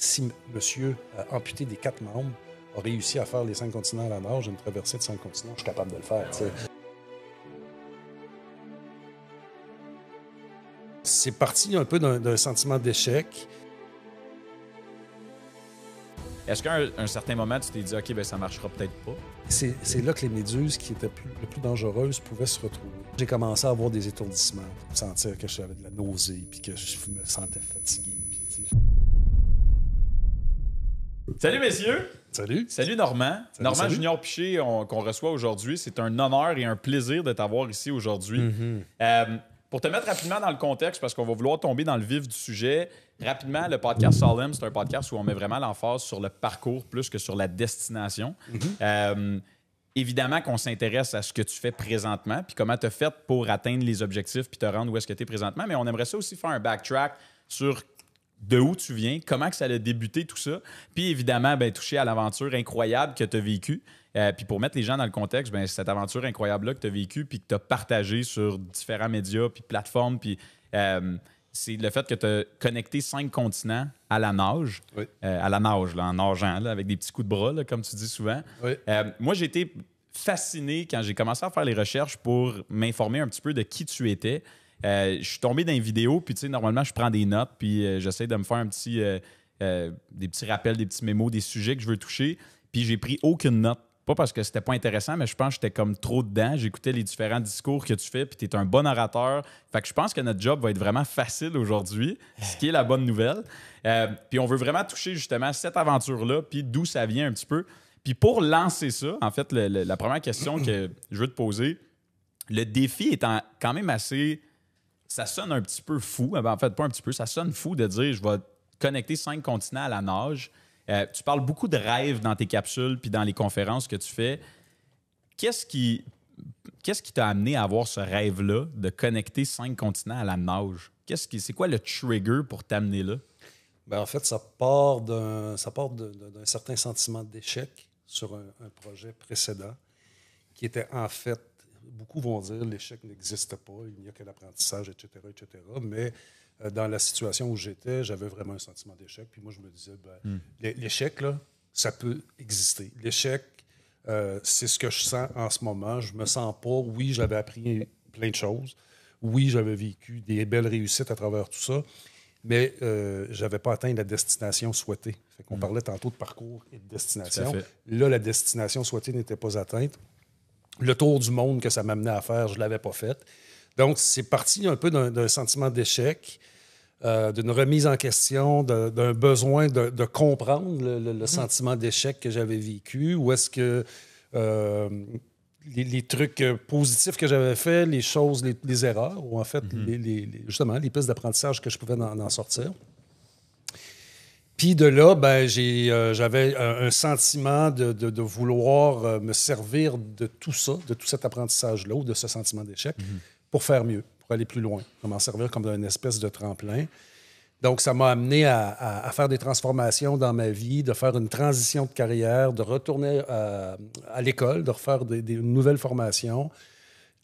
si monsieur amputé des 4 membres a réussi à faire les 5 continents à la nage, une traversée de 5 continents, je suis capable de le faire. T'sais. C'est parti un peu d'un sentiment d'échec. Est-ce qu'à un certain moment, tu t'es dit « OK, ben ça marchera peut-être pas ». C'est là que les méduses, qui étaient le plus dangereuses, pouvaient se retrouver. J'ai commencé à avoir des étourdissements, sentir que j'avais de la nausée, puis que je me sentais fatigué. Puis... Salut, messieurs! Salut! Salut, Normand. Salut, Normand salut. Junior Piché, qu'on reçoit aujourd'hui. C'est un honneur et un plaisir de t'avoir ici aujourd'hui. Mm-hmm. Pour te mettre rapidement dans le contexte, parce qu'on va vouloir tomber dans le vif du sujet, rapidement, le podcast Solemn, c'est un podcast où on met vraiment l'emphase sur le parcours plus que sur la destination. Mm-hmm. Évidemment qu'on s'intéresse à ce que tu fais présentement, puis comment tu as fait pour atteindre les objectifs puis te rendre où est-ce que tu es présentement, mais on aimerait ça aussi faire un backtrack sur de où tu viens, comment que ça a débuté tout ça, puis évidemment ben, toucher à l'aventure incroyable que tu as vécue. Puis pour mettre les gens dans le contexte, ben, cette aventure incroyable-là que tu as vécue puis que tu as partagée sur différents médias puis plateformes, puis c'est le fait que tu as connecté 5 continents à la nage, oui. Là, en nageant, là, avec des petits coups de bras, là, comme tu dis souvent. Oui. Moi, j'ai été fasciné quand j'ai commencé à faire les recherches pour m'informer un petit peu de qui tu étais. Je suis tombé dans une vidéo, puis tu sais, normalement, je prends des notes, puis j'essaie de me faire un petit, des petits rappels, des petits mémos, des sujets que je veux toucher, puis j'ai pris aucune note. Pas parce que c'était pas intéressant, mais je pense que j'étais comme trop dedans. J'écoutais les différents discours que tu fais, puis tu es un bon orateur. Fait que je pense que notre job va être vraiment facile aujourd'hui, ce qui est la bonne nouvelle. Puis on veut vraiment toucher justement cette aventure-là, puis d'où ça vient un petit peu. Puis pour lancer ça, en fait, la première question que je veux te poser, le défi étant quand même assez... Ça sonne un petit peu fou. En fait, pas un petit peu. Ça sonne fou de dire « je vais connecter 5 continents à la nage ». Tu parles beaucoup de rêves dans tes capsules puis dans les conférences que tu fais. Qu'est-ce qui t'a amené à avoir ce rêve-là de connecter 5 continents à la nage? C'est quoi le trigger pour t'amener là? Bien, en fait, ça part d'un certain sentiment d'échec sur un projet précédent qui était en fait, beaucoup vont dire l'échec n'existe pas, il n'y a que l'apprentissage, etc., etc., mais... Dans la situation où j'étais, j'avais vraiment un sentiment d'échec. Puis moi, je me disais, l'échec, là, ça peut exister. L'échec, c'est ce que je sens en ce moment. Je me sens pas. Oui, j'avais appris plein de choses. Oui, j'avais vécu des belles réussites à travers tout ça. Mais j'avais pas atteint la destination souhaitée. Fait qu'on parlait tantôt de parcours et de destination. Là, la destination souhaitée n'était pas atteinte. Le tour du monde que ça m'amenait à faire, je l'avais pas fait. Donc, c'est parti un peu d'un sentiment d'échec, d'une remise en question, d'un besoin de comprendre le sentiment d'échec que j'avais vécu, où est-ce que les trucs positifs que j'avais faits, les choses, les erreurs, ou en fait, justement, les pistes d'apprentissage que je pouvais en sortir. Puis de là, ben, j'avais un sentiment de vouloir me servir de tout ça, de tout cet apprentissage-là, ou de ce sentiment d'échec, pour faire mieux, pour aller plus loin, pour m'en servir comme une espèce de tremplin. Donc, ça m'a amené à faire des transformations dans ma vie, de faire une transition de carrière, de retourner à l'école, de refaire une nouvelle formation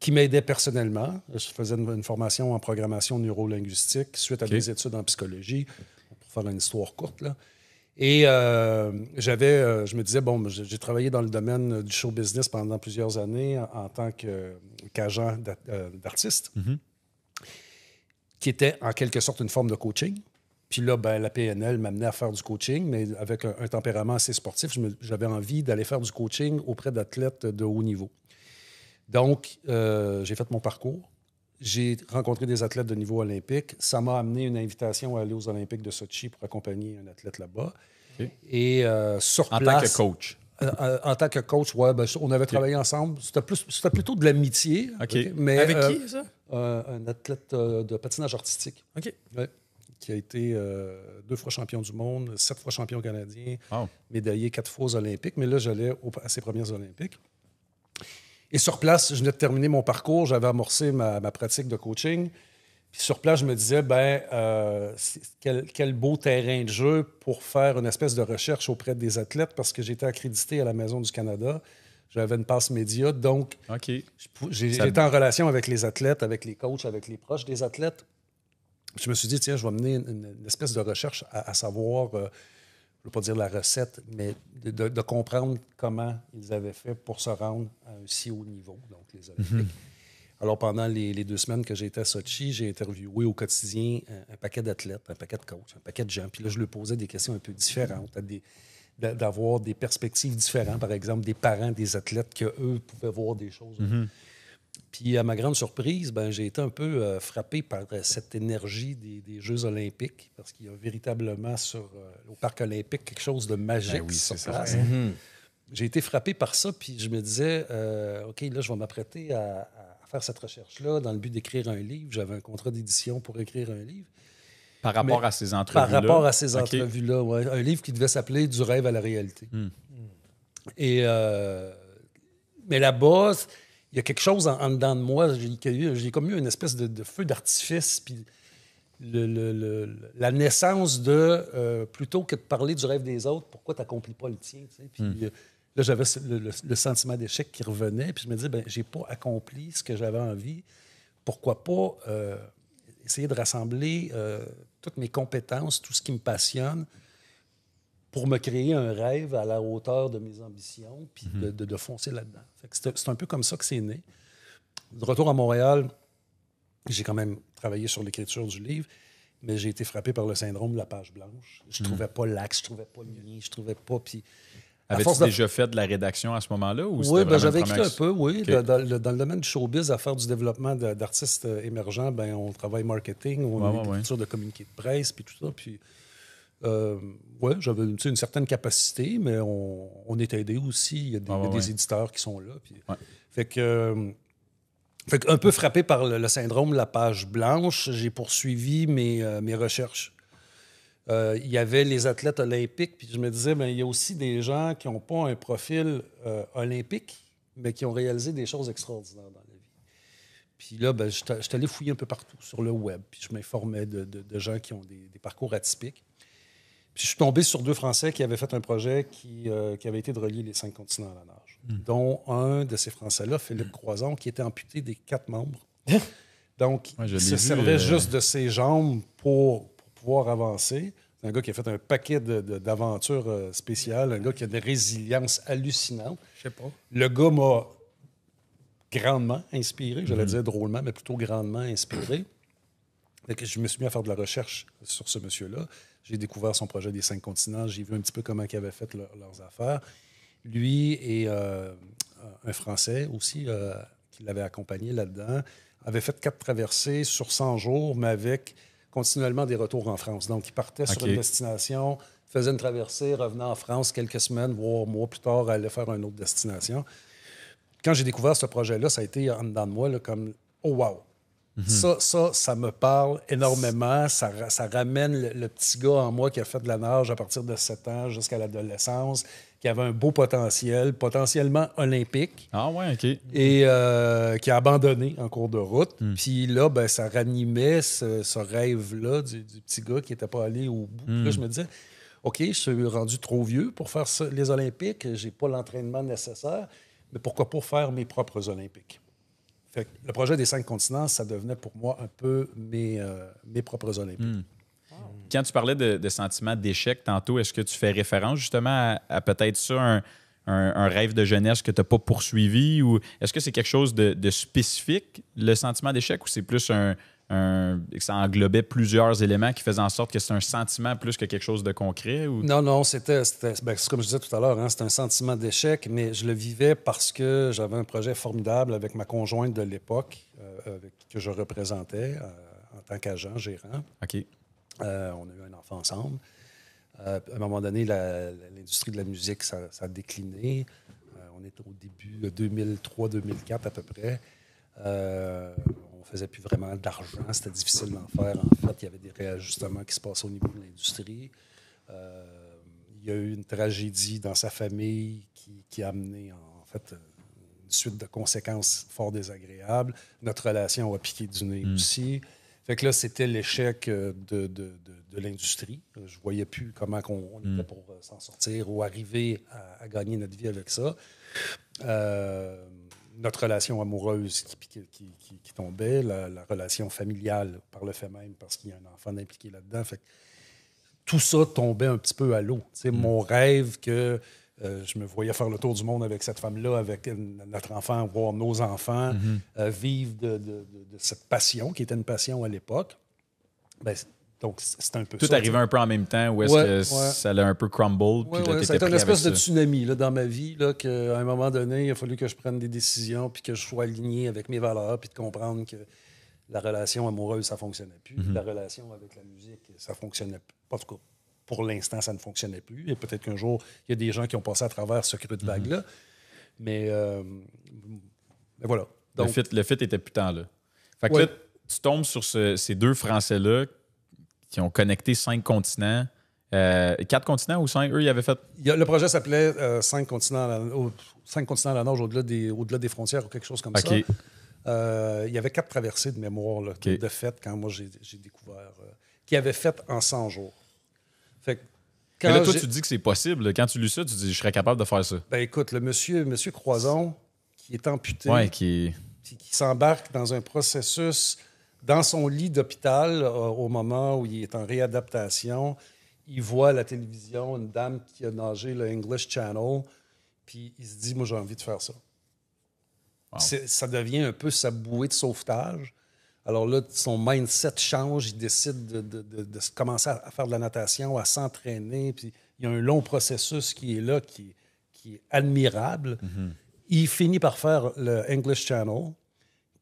qui m'aidait personnellement. Je faisais une formation en programmation neurolinguistique suite à des études en psychologie, pour faire une histoire courte, là. Et je me disais, bon, j'ai travaillé dans le domaine du show business pendant plusieurs années en tant qu'agent d'artiste, qui était en quelque sorte une forme de coaching. Puis là, ben, la PNL m'amenait à faire du coaching, mais avec un tempérament assez sportif, j'avais envie d'aller faire du coaching auprès d'athlètes de haut niveau. Donc, j'ai fait mon parcours. J'ai rencontré des athlètes de niveau olympique. Ça m'a amené une invitation à aller aux Olympiques de Sochi pour accompagner un athlète là-bas. Okay. Et sur place... En tant que coach? En tant que coach, oui. Ben, on avait travaillé ensemble. C'était plutôt de l'amitié. Okay. Mais, avec qui, ça? Un athlète de patinage artistique. OK. Ouais, qui a été 2 fois champion du monde, 7 fois champion canadien, médaillé 4 fois aux Olympiques. Mais là, j'allais à ses premières Olympiques. Et sur place, je venais de terminer mon parcours, j'avais amorcé ma pratique de coaching. Puis sur place, je me disais, bien, quel beau terrain de jeu pour faire une espèce de recherche auprès des athlètes, parce que j'étais accrédité à la Maison du Canada. J'avais une passe média, donc j'étais en relation avec les athlètes, avec les coachs, avec les proches des athlètes. Je me suis dit, tiens, je vais mener une espèce de recherche à savoir je ne veux pas dire la recette, mais de comprendre comment ils avaient fait pour se rendre à un si haut niveau, donc les Olympiques. Mm-hmm. Alors, pendant les 2 semaines que j'étais à Sochi, j'ai interviewé au quotidien un paquet d'athlètes, un paquet de coachs, un paquet de gens. Puis là, je leur posais des questions un peu différentes, d'avoir des perspectives différentes, par exemple, des parents des athlètes, que eux pouvaient voir des choses. Mm-hmm. Puis, à ma grande surprise, ben, j'ai été un peu frappé par cette énergie des Jeux olympiques, parce qu'il y a véritablement au Parc olympique quelque chose de magique qui se passe. Mm-hmm. J'ai été frappé par ça, puis je me disais, OK, là, je vais m'apprêter à faire cette recherche-là dans le but d'écrire un livre. J'avais un contrat d'édition pour écrire un livre. Par rapport à ces entrevues-là? Par rapport à ces entrevues-là, oui. Un livre qui devait s'appeler « Du rêve à la réalité ». Et mais là-bas... Il y a quelque chose en dedans de moi. J'ai comme eu une espèce de feu d'artifice. Puis la naissance de, plutôt que de parler du rêve des autres, pourquoi tu n'accomplis pas le tien? Tu sais? Puis là, j'avais le sentiment d'échec qui revenait. Puis je me disais, ben, j'ai pas accompli ce que j'avais envie. Pourquoi pas essayer de rassembler toutes mes compétences, tout ce qui me passionne, pour me créer un rêve à la hauteur de mes ambitions, puis de foncer là-dedans. C'est un peu comme ça que c'est né. De retour à Montréal, j'ai quand même travaillé sur l'écriture du livre, mais j'ai été frappé par le syndrome de la page blanche. Je trouvais pas l'axe, je trouvais pas le lien, je trouvais pas... Puis, avais-tu déjà fait de la rédaction à ce moment-là? Ou oui, ben, j'avais écrit un peu, oui. Okay. Dans le domaine du showbiz, à faire du développement d'artistes émergents, ben, on travaille marketing, on a l'écriture de communiqué de presse, puis tout ça, puis... oui, j'avais une certaine capacité, mais on est aidé aussi. Il y a des éditeurs qui sont là. Puis, fait que un peu frappé par le syndrome de la page blanche, j'ai poursuivi mes recherches. Il y avait les athlètes olympiques, puis je me disais, bien, il y a aussi des gens qui n'ont pas un profil olympique, mais qui ont réalisé des choses extraordinaires dans la vie. Puis là, bien, j'étais allé fouiller un peu partout sur le web, puis je m'informais de gens qui ont des parcours atypiques. Puis je suis tombé sur 2 Français qui avaient fait un projet qui avait été de relier les 5 continents à la nage, dont un de ces Français-là, Philippe Croizon, qui était amputé des 4 membres. Donc, il se servait juste de ses jambes pour pouvoir avancer. C'est un gars qui a fait un paquet d'aventures spéciales, un gars qui a une résilience hallucinante. Je sais pas. Le gars m'a grandement inspiré, j'allais dire drôlement, mais plutôt grandement inspiré. Donc, je me suis mis à faire de la recherche sur ce monsieur-là. J'ai découvert son projet des 5 continents. J'ai vu un petit peu comment ils avaient fait leurs affaires. Lui et un Français aussi qui l'avait accompagné là-dedans avaient fait 4 traversées sur 100 jours, mais avec continuellement des retours en France. Donc, ils partaient sur une destination, faisaient une traversée, revenaient en France quelques semaines, voire mois plus tard, allaient faire une autre destination. Quand j'ai découvert ce projet-là, ça a été en dedans de moi là, comme « Oh wow! » Mm-hmm. Ça me parle énormément. Ça ramène le petit gars en moi qui a fait de la nage à partir de 7 ans jusqu'à l'adolescence, qui avait un beau potentiel, potentiellement olympique. Ah ouais, OK. Et qui a abandonné en cours de route. Puis là, ben, ça ranimait ce rêve-là du petit gars qui n'était pas allé au bout. Là, je me disais, OK, je suis rendu trop vieux pour faire les Olympiques. J'ai pas l'entraînement nécessaire. Mais pourquoi pas faire mes propres Olympiques? Fait que le projet des 5 continents, ça devenait pour moi un peu mes propres Olympiques. Wow. Quand tu parlais de sentiment d'échec tantôt, est-ce que tu fais référence justement à peut-être ça, un rêve de jeunesse que tu n'as pas poursuivi? Ou est-ce que c'est quelque chose de spécifique, le sentiment d'échec, ou c'est plus ça englobait plusieurs éléments qui faisaient en sorte que c'est un sentiment plus que quelque chose de concret? Ou... Non, c'était ben, c'est comme je disais tout à l'heure, hein, c'était un sentiment d'échec, mais je le vivais parce que j'avais un projet formidable avec ma conjointe de l'époque, que je représentais en tant qu'agent, gérant. OK. On a eu un enfant ensemble. À un moment donné, l'industrie de la musique, ça a décliné. On est au début 2003-2004 à peu près. On faisait plus vraiment d'argent, c'était difficile d'en faire. En fait, il y avait des réajustements qui se passaient au niveau de l'industrie. Il y a eu une tragédie dans sa famille qui a amené en fait une suite de conséquences fort désagréables. Notre relation a piqué du nez aussi. Fait que là, c'était l'échec de l'industrie. Je voyais plus comment on était pour s'en sortir ou arriver à gagner notre vie avec ça. Notre relation amoureuse qui tombait, la relation familiale par le fait même, parce qu'il y a un enfant impliqué là-dedans. Fait que tout ça tombait un petit peu à l'eau. Tu sais, mon rêve que je me voyais faire le tour du monde avec cette femme-là, avec notre enfant, voir nos enfants, vivre de cette passion, qui était une passion à l'époque. Ben, donc, c'est un peu tout ça. Tout arrivait un peu en même temps, où est-ce que ça allait un peu crumble? Puis là, c'était une espèce de tsunami là, dans ma vie, qu'à un moment donné, il a fallu que je prenne des décisions, puis que je sois aligné avec mes valeurs, puis de comprendre que la relation amoureuse, ça ne fonctionnait plus. La relation avec la musique, ça ne fonctionnait plus. En tout cas, pour l'instant, ça ne fonctionnait plus. Et peut-être qu'un jour, il y a des gens qui ont passé à travers ce creux de vague-là. Mais voilà. Donc, le fit était putain là. Fait que là, tu tombes sur ces deux Français-là qui ont connecté 5 continents. 4 continents ou 5? Eux, ils avaient fait... Le projet s'appelait 5 continents à la nage au-delà des frontières ou quelque chose comme ça. Il y avait 4 traversées de mémoire, là, de fait, quand moi, j'ai découvert... qui avait fait en 100 jours. Fait que quand mais là, toi, tu dis que c'est possible. Quand tu lis ça, tu dis « je serais capable de faire ça ». Ben écoute, le monsieur Croizon, qui est amputé, qui s'embarque dans un processus, dans son lit d'hôpital, au moment où il est en réadaptation, il voit à la télévision une dame qui a nagé le English Channel, puis il se dit « moi, j'ai envie de faire ça ». Ça devient un peu sa bouée de sauvetage. Alors là, son mindset change, il décide de commencer à faire de la natation, à s'entraîner. Puis il y a un long processus qui est là, qui est admirable. Il finit par faire le English Channel,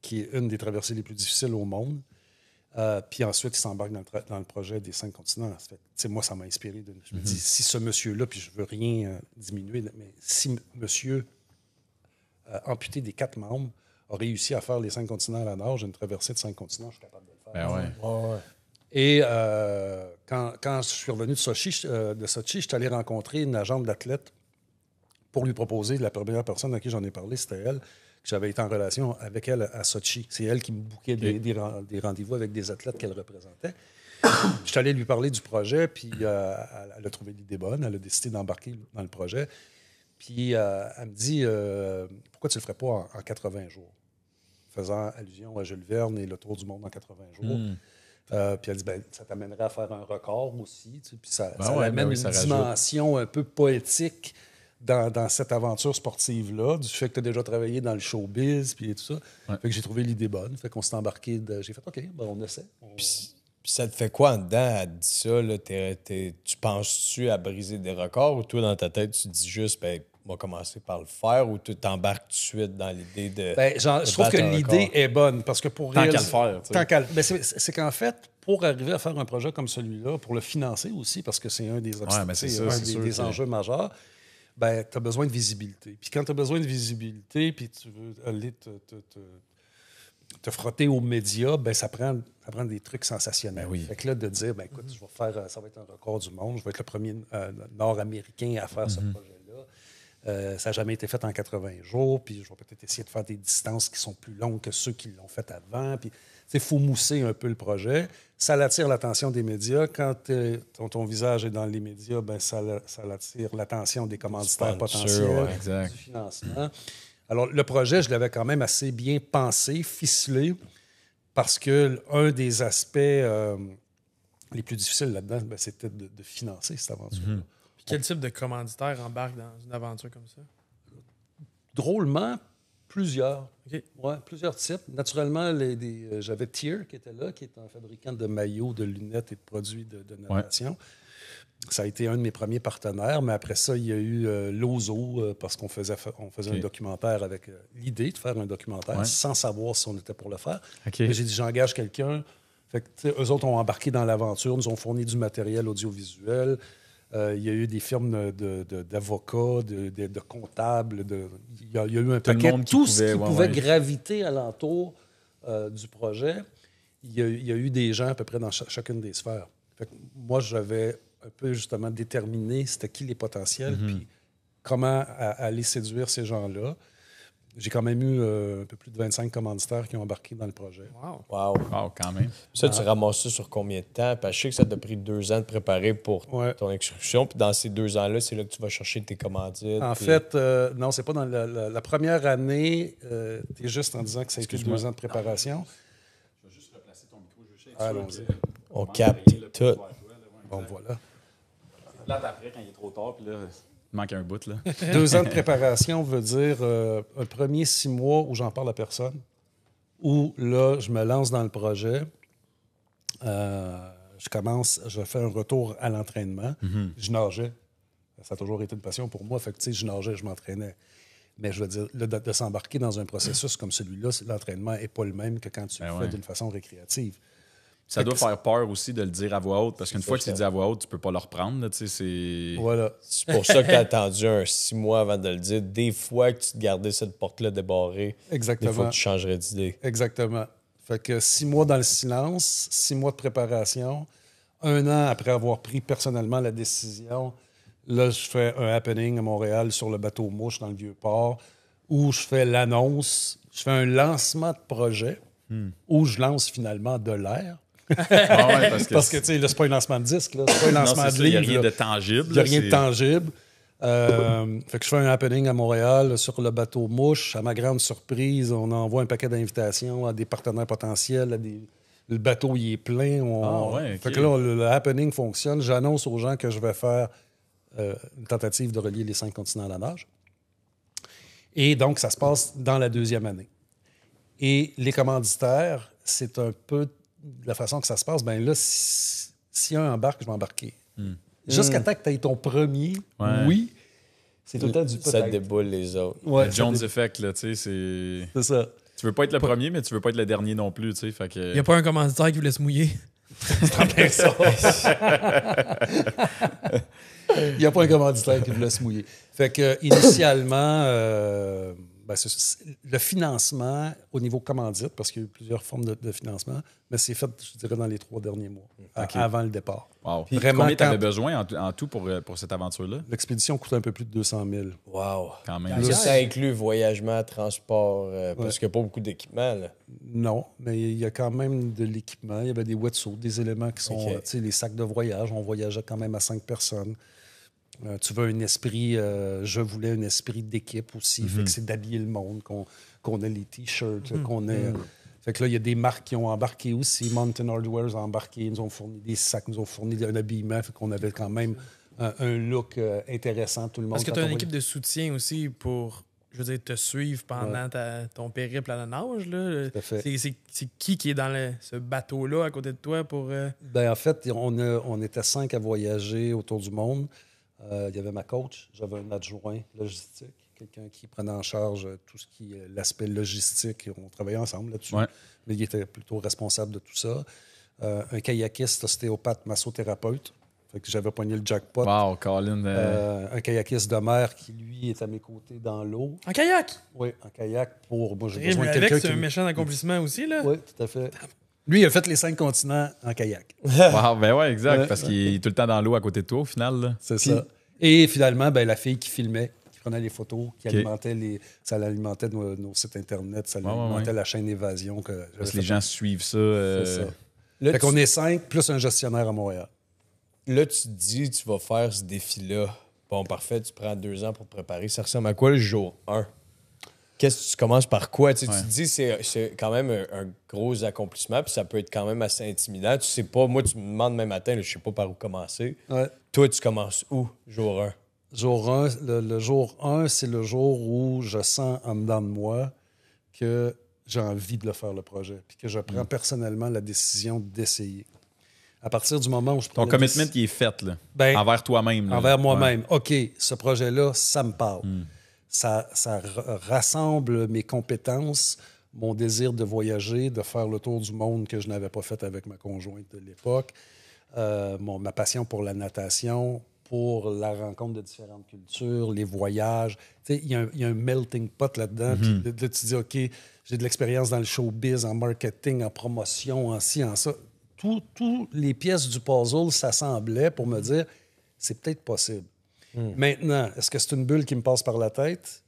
qui est une des traversées les plus difficiles au monde. Puis ensuite, il s'embarque dans le projet des 5 continents. Moi, ça m'a inspiré. Je me dis, si ce monsieur-là, puis je ne veux rien diminuer, mais si monsieur amputé des 4 membres, a réussi à faire les 5 continents à la nage, une traversée de 5 continents, je suis capable de le faire. Et quand je suis revenu de Sochi, je suis allé rencontrer une agente d'athlète pour lui proposer, la première personne à qui j'en ai parlé, c'était elle, que j'avais été en relation avec elle à Sochi. C'est elle qui me bouquait des rendez-vous avec des athlètes qu'elle représentait. Je suis allé lui parler du projet, puis elle a trouvé l'idée bonne, elle a décidé d'embarquer dans le projet. Puis elle me dit « pourquoi tu ne le ferais pas en 80 jours? » faisant allusion à Jules Verne et le tour du monde en 80 jours. Puis elle dit, ben, ça t'amènerait à faire un record aussi. Tu sais, puis ça amène une dimension un peu poétique dans cette aventure sportive-là, du fait que tu as déjà travaillé dans le showbiz puis tout ça. Fait que j'ai trouvé l'idée bonne. Fait qu'on s'est embarqué. J'ai fait, OK, ben, on essaie. Puis ça te fait quoi en dedans? Elle dit ça, là, tu penses-tu à briser des records ou toi, dans ta tête, tu dis juste, ben, on va commencer par le faire ou tu t'embarques tout de suite dans l'idée de... Bien, je trouve que l'idée est bonne parce que pour... Tant qu'à le faire. C'est qu'en fait, pour arriver à faire un projet comme celui-là, pour le financer aussi, parce que c'est un des obstacles, c'est un des enjeux majeurs, ben tu as besoin de visibilité. Puis quand tu as besoin de visibilité puis tu veux aller te frotter aux médias, ben ça prend des trucs sensationnels. Fait que là, de dire, ben écoute, je vais faire... Ça va être un record du monde, je vais être le premier Nord-Américain à faire ce projet. Ça n'a jamais été fait en 80 jours, puis je vais peut-être essayer de faire des distances qui sont plus longues que ceux qui l'ont fait avant. Il faut mousser un peu le projet. Ça attire l'attention des médias. Quand ton visage est dans les médias, ben, ça attire l'attention des commanditaires potentiels, du financement. Alors, le projet, je l'avais quand même assez bien pensé, ficelé, parce que un des aspects les plus difficiles là-dedans, ben, c'était de financer cette aventure-là. Quel type de commanditaire embarque dans une aventure comme ça? Drôlement, plusieurs. Plusieurs types. Naturellement, j'avais Tear qui était là, qui est un fabricant de maillots, de lunettes et de produits de natation. Ça a été un de mes premiers partenaires, mais après ça, il y a eu l'OZO, parce qu'on faisait un documentaire avec l'idée de faire un documentaire sans savoir si on était pour le faire. J'ai dit, j'engage quelqu'un. Eux autres ont embarqué dans l'aventure, nous ont fourni du matériel audiovisuel. Il y a eu des firmes d'avocats, de comptables. Il y a eu un paquet. Tout ce qui pouvait graviter alentour du projet, il y a eu des gens à peu près dans chacune des sphères. Fait que moi, j'avais un peu justement déterminé c'était qui les potentiels, puis comment aller séduire ces gens-là. J'ai quand même eu un peu plus de 25 commanditaires qui ont embarqué dans le projet. Wow, quand même. Ça, tu ramasses ça sur combien de temps? Parce que je sais que ça t'a pris 2 ans de préparer pour ton excursion. Puis dans ces 2 ans-là, c'est là que tu vas chercher tes commandites. En fait, non, c'est pas dans la première année. T'es juste en disant que ça a été 2 ans de préparation. Je vais juste replacer ton micro. Je vais chercher. Allons-y. On capte tout. Bon, voilà. Là, après, quand il est trop tard, puis là, il manque un bout. Là. 2 ans de préparation veut dire un premier 6 mois où j'en parle à personne, où là, je me lance dans le projet. Je fais un retour à l'entraînement. Mm-hmm. Je nageais. Ça a toujours été une passion pour moi. Fait que, tu sais, je nageais, je m'entraînais. Mais je veux dire, là, de s'embarquer dans un processus comme celui-là, l'entraînement n'est pas le même que quand tu le fais d'une façon récréative. Ça doit faire peur aussi de le dire à voix haute, parce qu'une fois que tu le dis à voix haute, tu peux pas le reprendre. Voilà. C'est pour ça que tu as attendu un 6 mois avant de le dire. Des fois que tu te gardais cette porte-là débarrée, exactement. Des fois que tu changerais d'idée. Exactement. Fait que 6 mois dans le silence, 6 mois de préparation, 1 an après avoir pris personnellement la décision... Là, je fais un happening à Montréal sur le bateau Mouche dans le Vieux-Port où je fais l'annonce, je fais un lancement de projet où je lance finalement de l'air. Parce que, tu sais, là, c'est pas un lancement de disque, là, c'est pas un lancement de livre. Il n'y a rien de tangible. Il n'y a rien de tangible. Fait que je fais un happening à Montréal là, sur le bateau Mouche. À ma grande surprise, on envoie un paquet d'invitations à des partenaires potentiels, à des... Le bateau, il est plein. Fait que là, le happening fonctionne. J'annonce aux gens que je vais faire... une tentative de relier les 5 continents à la nage. Et donc, ça se passe dans la 2e année. Et les commanditaires, c'est un peu la façon que ça se passe. Bien là, si un embarque, je vais embarquer. Jusqu'à temps que tu aies ton premier, oui, c'est tout le temps du peut-être. Ça déboule les autres. Ouais, le Jones Effect, là, tu sais, c'est... C'est ça. Tu veux pas être le premier, mais tu veux pas être le dernier non plus, tu sais. Fait que... Y a pas un commanditaire qui voulait se mouiller. Il n'y a pas un commanditaire qui voulait se mouiller. Fait que, initialement, le financement au niveau commandite, parce qu'il y a eu plusieurs formes de financement, mais c'est fait, je dirais, dans les 3 derniers mois, avant le départ. Wow. Vraiment, combien tu avais besoin en tout pour cette aventure-là? L'expédition coûtait un peu plus de 200 000. Wow! Quand même. Plus... Ça inclut voyagement, transport, parce qu'il n'y a pas beaucoup d'équipement. Non, mais il y a quand même de l'équipement. Il y avait des wetsuits, des éléments qui sont... Tu sais, les sacs de voyage, on voyageait quand même à 5 personnes. Tu veux un esprit, je voulais un esprit d'équipe aussi. Fait que c'est d'habiller le monde, qu'on ait les t-shirts, qu'on ait. Fait que là, il y a des marques qui ont embarqué aussi. Mountain Hardwear a embarqué, nous ont fourni des sacs, nous ont fourni un habillement. Fait qu'on avait quand même un look intéressant, tout le monde. Est-ce que tu as une équipe de soutien aussi pour, je veux dire, te suivre pendant ton périple à la nage, là? Tout à fait. C'est qui est dans ce bateau-là à côté de toi pour. En fait, on était 5 à voyager autour du monde. Il y avait ma coach, j'avais un adjoint logistique, quelqu'un qui prenait en charge tout ce qui est l'aspect logistique. On travaillait ensemble là-dessus, mais il était plutôt responsable de tout ça. Un kayakiste, ostéopathe, massothérapeute. Fait que j'avais pogné le jackpot. Wow, Colin! Un kayakiste de mer qui, lui, est à mes côtés dans l'eau. En kayak? Oui, en kayak pour... Moi, j'ai besoin de quelqu'un qui... C'est un méchant accomplissement aussi, là? Oui, tout à fait. Lui, il a fait les 5 continents en kayak. Wow, ben ouais, exact, parce qu'il est tout le temps dans l'eau à côté de toi, au final. Là. C'est ça. Et finalement, ben, la fille qui filmait, qui prenait les photos, qui alimentait ça alimentait nos sites Internet, ça alimentait la chaîne d'évasion. Parce que les gens suivent ça. C'est ça. Là, qu'on est 5, plus un gestionnaire à Montréal. Là, tu te dis, tu vas faire ce défi-là. Bon, parfait, tu prends 2 ans pour te préparer. Ça ressemble à quoi le jour 1? Tu commences par quoi? Tu te dis c'est quand même un gros accomplissement, puis ça peut être quand même assez intimidant. Tu sais pas, moi, tu me demandes demain matin, je sais pas par où commencer. Ouais. Toi, tu commences où, jour 1? Le jour 1, c'est le jour où je sens en dedans de moi que j'ai envie de le faire, le projet, puis que je prends personnellement la décision d'essayer. À partir du moment où je prends... Ton commitment, il est fait, là, envers toi-même. Là, envers moi-même. Ouais. OK, ce projet-là, ça me parle. Ça rassemble mes compétences, mon désir de voyager, de faire le tour du monde que je n'avais pas fait avec ma conjointe de l'époque, ma passion pour la natation, pour la rencontre de différentes cultures, les voyages. Il y a un melting pot là-dedans. Là, tu dis, OK, j'ai de l'expérience dans le showbiz, en marketing, en promotion, en ci, en ça. Toutes les pièces du puzzle s'assemblaient pour me dire, c'est peut-être possible. Maintenant, est-ce que c'est une bulle qui me passe par la tête?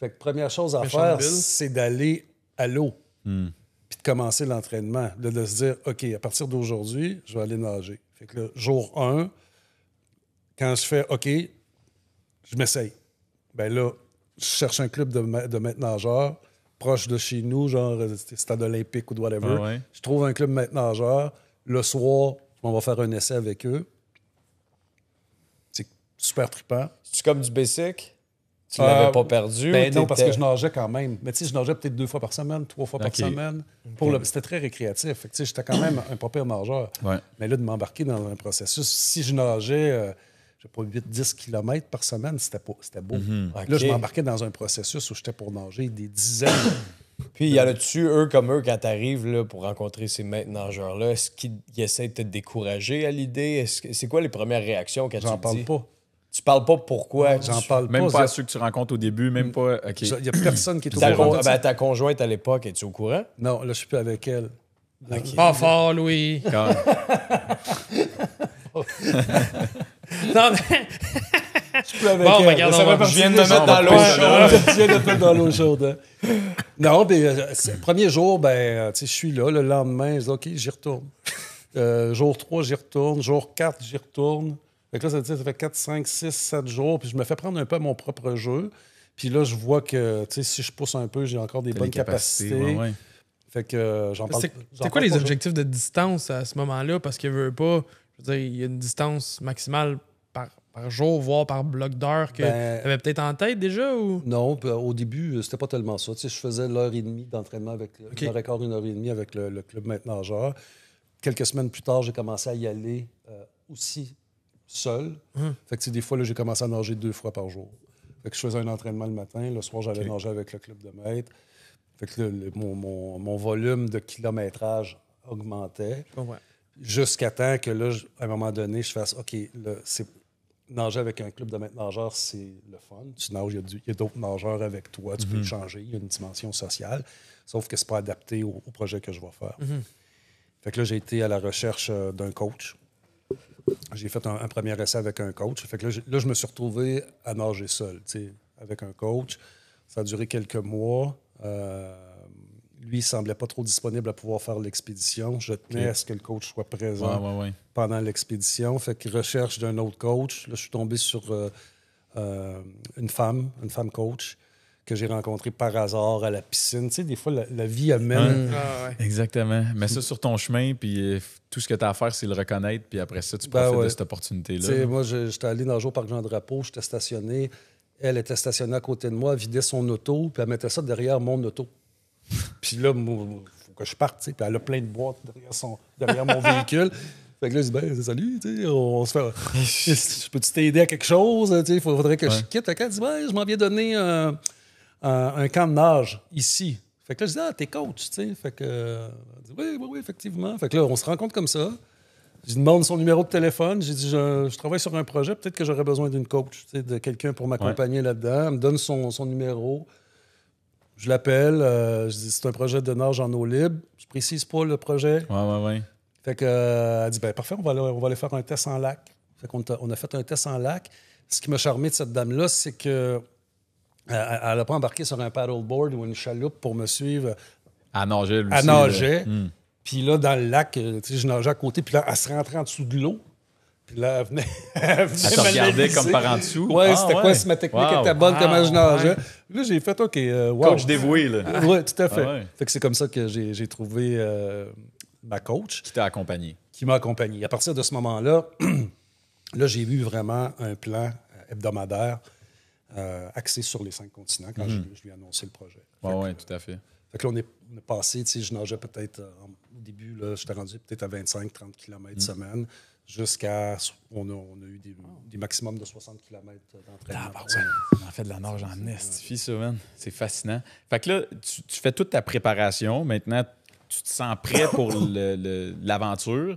Fait que première chose à faire, c'est d'aller à l'eau puis de commencer l'entraînement. De se dire, OK, à partir d'aujourd'hui, je vais aller nager. Fait que le jour 1, quand je fais OK, je m'essaye. Bien là, je cherche un club de maîtres nageurs proche de chez nous, genre Stade olympique ou whatever. Je trouve un club maîtres nageurs. Le soir, on va faire un essai avec eux. super trippant. C'est comme du basic? Tu l'avais pas perdu? Ben non, parce que je nageais quand même. Mais tu sais, je nageais peut-être 2 fois par semaine, 3 fois par semaine. Pour le... C'était très récréatif. Tu sais, j'étais quand même un pas pire nageur. Ouais. Mais là, de m'embarquer dans un processus, si je nageais, je sais pas, 8-10 km par semaine, c'était beau. Okay. Là, je m'embarquais dans un processus où j'étais pour nager des dizaines. Puis, il y en a-tu, eux comme eux, quand t'arrives là, pour rencontrer ces maîtres nageurs-là, est-ce qu'ils essaient de te décourager à l'idée? C'est quoi les premières réactions quand tu parles pas? Tu parles pas pourquoi? J'en parle pas. Même pas à ceux que tu rencontres au début, même pas... Okay. Il y a personne qui est au courant. Ben, ta conjointe à l'époque, es-tu au courant? Non, là, je suis plus avec elle. Okay. Pas fort, Louis! Non, mais... Je peux avec elle. Ça je viens de me mettre dans l'eau chaude. Je viens de me mettre dans l'eau chaude. Non, mais le premier jour, ben, je suis là. Le lendemain, je dis OK, j'y retourne. Jour 3, j'y retourne. Jour 4, j'y retourne. Fait que là, ça fait 4, 5, 6, 7 jours. Puis je me fais prendre un peu à mon propre jeu. Puis là, je vois que si je pousse un peu, j'ai encore des bonnes capacités. Ouais. Fait que j'en parle. C'est quoi les objectifs de distance à ce moment-là? Parce qu'il veut pas. Je veux dire, il y a une distance maximale par jour, voire par bloc d'heure que tu avais peut-être en tête déjà? Ou? Non, au début, c'était pas tellement ça. Tu sais, je faisais 1h30 d'entraînement avec okay. 1h15, 1h30 avec le club maître nageur. Quelques semaines plus tard, j'ai commencé à y aller aussi seul. Fait que des fois, j'ai commencé à nager 2 fois par jour. Fait que je faisais un entraînement le matin, le soir, j'allais nager avec le club de maître. Fait que mon volume de kilométrage augmentait. Jusqu'à temps que là, à un moment donné, je fasse OK, là, c'est. Nager avec un club de maîtres nageurs, c'est le fun. Tu nages, il y a d'autres nageurs avec toi, tu peux le changer, il y a une dimension sociale, sauf que c'est pas adapté au projet que je vais faire. Fait que là, j'ai été à la recherche d'un coach. J'ai fait un premier essai avec un coach. Fait que là, je me suis retrouvé à nager seul, avec un coach. Ça a duré quelques mois. Lui, il semblait pas trop disponible à pouvoir faire l'expédition. Je tenais à ce que le coach soit présent pendant l'expédition. Fait que recherche d'un autre coach. Là, je suis tombé sur une femme coach que j'ai rencontrée par hasard à la piscine. Tu sais, des fois, la vie amène... Exactement. Mets ça sur ton chemin, puis tout ce que tu as à faire, c'est le reconnaître, puis après ça, tu profites de cette opportunité-là. Tu sais, moi, j'étais allé nager au parc Jean-Drapeau, j'étais stationné. Elle était stationnée à côté de moi, elle vidait son auto, puis elle mettait ça derrière mon auto. Puis là, il faut que je parte. Puis elle a plein de boîtes derrière mon véhicule. Fait que là, je dis, ben, salut, on se fait. Peux-tu t'aider à quelque chose? Il faudrait que je quitte. Fait que là, elle dit, ben, je m'en viens donner un camp de nage ici. Fait que là, je dis, ah, t'es coach. Fait que, elle dit, oui, effectivement. Fait que là, on se rencontre comme ça. Je demande son numéro de téléphone. J'ai dit, je travaille sur un projet. Peut-être que j'aurais besoin d'une coach, de quelqu'un pour m'accompagner là-dedans. Elle me donne son numéro. Je l'appelle, je dis, c'est un projet de nage en eau libre. Je précise pas le projet. Fait que, elle dit, ben parfait, on va aller faire un test en lac. Fait qu'on a fait un test en lac. Ce qui m'a charmé de cette dame-là, c'est que elle n'a pas embarqué sur un paddleboard ou une chaloupe pour me suivre. Elle nageait, lui. Elle nageait. Puis là, dans le lac, je nageais à côté. Puis là, elle se rentrait en dessous de l'eau. Puis là, elle venait se regardait comme par en dessous. C'était quoi si ma technique était bonne, comment je nageais. Là, j'ai fait OK. Coach dévoué, là. Oui, tout à fait. Fait que c'est comme ça que j'ai trouvé ma coach. Qui t'a accompagné. Qui m'a accompagné. À partir de ce moment-là, là, j'ai eu vraiment un plan hebdomadaire axé sur les 5 continents quand je lui ai annoncé le projet. Oui, tout à fait. Fait que là, on est passé, je nageais peut-être, au début, j'étais rendu peut-être à 25-30 km semaine. Jusqu'à... On a eu des maximums de 60 km d'entraînement. On a fait de la nage en estifie, ça, man. C'est fascinant. Fait que là, tu fais toute ta préparation. Maintenant, tu te sens prêt pour l'aventure.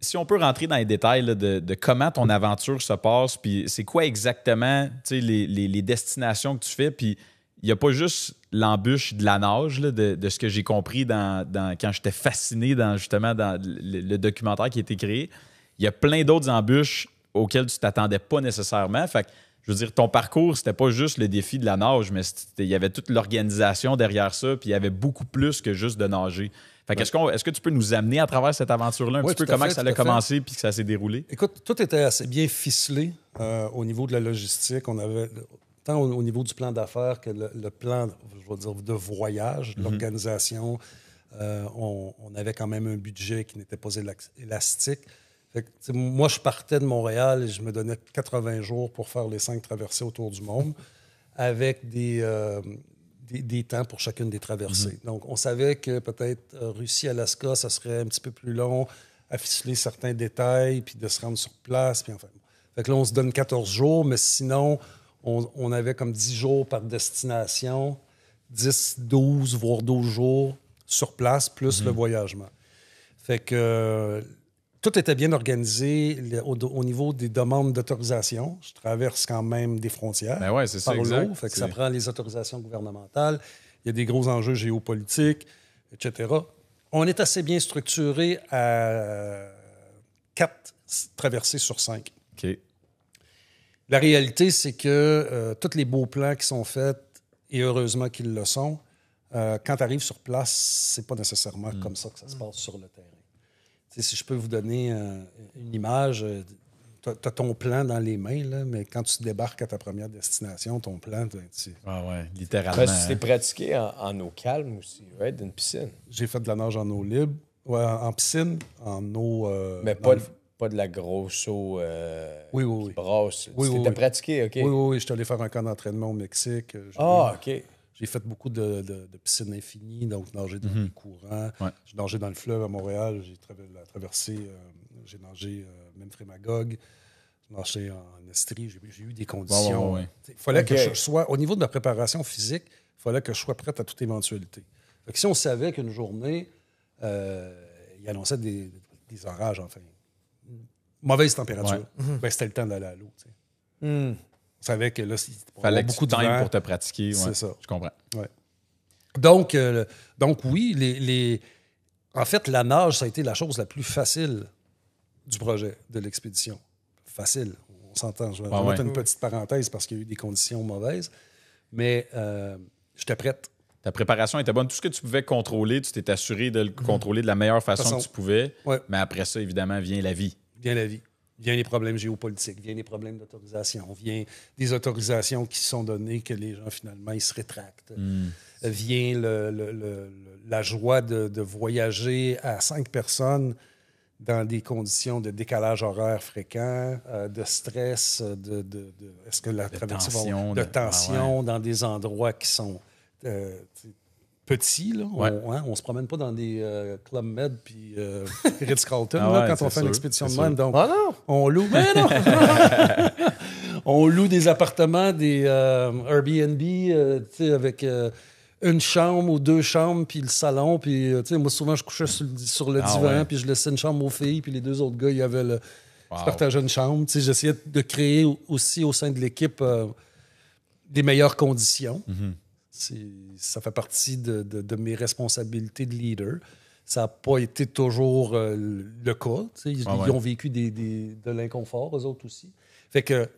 Si on peut rentrer dans les détails là, de comment ton aventure se passe, puis c'est quoi exactement les destinations que tu fais, puis il n'y a pas juste l'embûche de la nage, là, de ce que j'ai compris quand j'étais fasciné dans le documentaire qui a été créé. Il y a plein d'autres embûches auxquelles tu ne t'attendais pas nécessairement. Fait que, je veux dire, ton parcours, c'était pas juste le défi de la nage, mais il y avait toute l'organisation derrière ça, puis il y avait beaucoup plus que juste de nager. Fait que est-ce que tu peux nous amener à travers cette aventure-là un petit peu comment ça a commencé puis que ça s'est déroulé? Écoute, tout était assez bien ficelé au niveau de la logistique. On avait... Tant au niveau du plan d'affaires que le plan, je vais dire, de voyage, de l'organisation, on avait quand même un budget qui n'était pas élastique. Fait que, moi, je partais de Montréal et je me donnais 80 jours pour faire les 5 traversées autour du monde avec des temps pour chacune des traversées. Mm-hmm. Donc, on savait que peut-être Russie-Alaska, ça serait un petit peu plus long à ficeler certains détails, puis de se rendre sur place. Puis enfin, fait que là, on se donne 14 jours, mais sinon, on avait comme 10 jours par destination, 10, 12, voire 12 jours sur place, plus le voyagement. Fait que tout était bien organisé au niveau des demandes d'autorisation. Je traverse quand même des frontières par l'eau. Fait que ça prend les autorisations gouvernementales. Il y a des gros enjeux géopolitiques, etc. On est assez bien structuré à 4 traversées sur 5. OK. La réalité, c'est que tous les beaux plans qui sont faits, et heureusement qu'ils le sont, quand tu arrives sur place, c'est pas nécessairement comme ça que ça se passe sur le terrain. T'sais, si je peux vous donner une image, tu as ton plan dans les mains, là, mais quand tu débarques à ta première destination, ton plan, littéralement. Tu t'es pratiqué en eau calme aussi, d'une piscine. J'ai fait de la nage en eau libre, en piscine, en eau... mais pas de la grosse eau qui brasse. Tu t'es pratiqué, OK? Oui, je suis allé faire un camp d'entraînement au Mexique. OK. J'ai fait beaucoup de piscines infinies, donc nager dans les courants. Ouais. J'ai nagé dans le fleuve à Montréal, j'ai traversé, j'ai nagé même Frémagogue, j'ai nagé en Estrie, j'ai eu des conditions. Il fallait que je sois, au niveau de ma préparation physique, il fallait que je sois prête à toute éventualité. Fait que si on savait qu'une journée, il annonçait des orages, enfin, mauvaise température, ben, c'était le temps d'aller à l'eau. On savait que là, il fallait beaucoup de temps pour te pratiquer. Ouais, c'est ça. Je comprends. Ouais. Donc oui, en fait, la nage, ça a été la chose la plus facile du projet, de l'expédition. Facile, on s'entend. Je vais mettre une petite parenthèse parce qu'il y a eu des conditions mauvaises. Mais j'étais prête. Ta préparation était bonne. Tout ce que tu pouvais contrôler, tu t'es assuré de le contrôler de la meilleure façon que tu pouvais. Ouais. Mais après ça, évidemment, vient la vie. Vient les problèmes géopolitiques, vient les problèmes d'autorisation, vient des autorisations qui sont données que les gens, finalement, ils se rétractent. Vient la joie de voyager à 5 personnes dans des conditions de décalage horaire fréquent, de stress, est-ce que la traversée de tension dans des endroits qui sont petits. Là, on se promène pas dans des Club Med puis Ritz-Carlton quand on fait une expédition de même. Donc, on loue. Mais non! On loue des appartements, des Airbnb, avec une chambre ou 2 chambres, puis le salon. Puis, moi, souvent, je couchais sur le divan, puis je laissais une chambre aux filles, puis les 2 autres gars, ils avaient se partageaient une chambre. J'essayais de créer aussi au sein de l'équipe des meilleures conditions. Ça fait partie de mes responsabilités de leader. Ça n'a pas été toujours le cas. Ils ont vécu de l'inconfort, eux autres aussi. Fait que,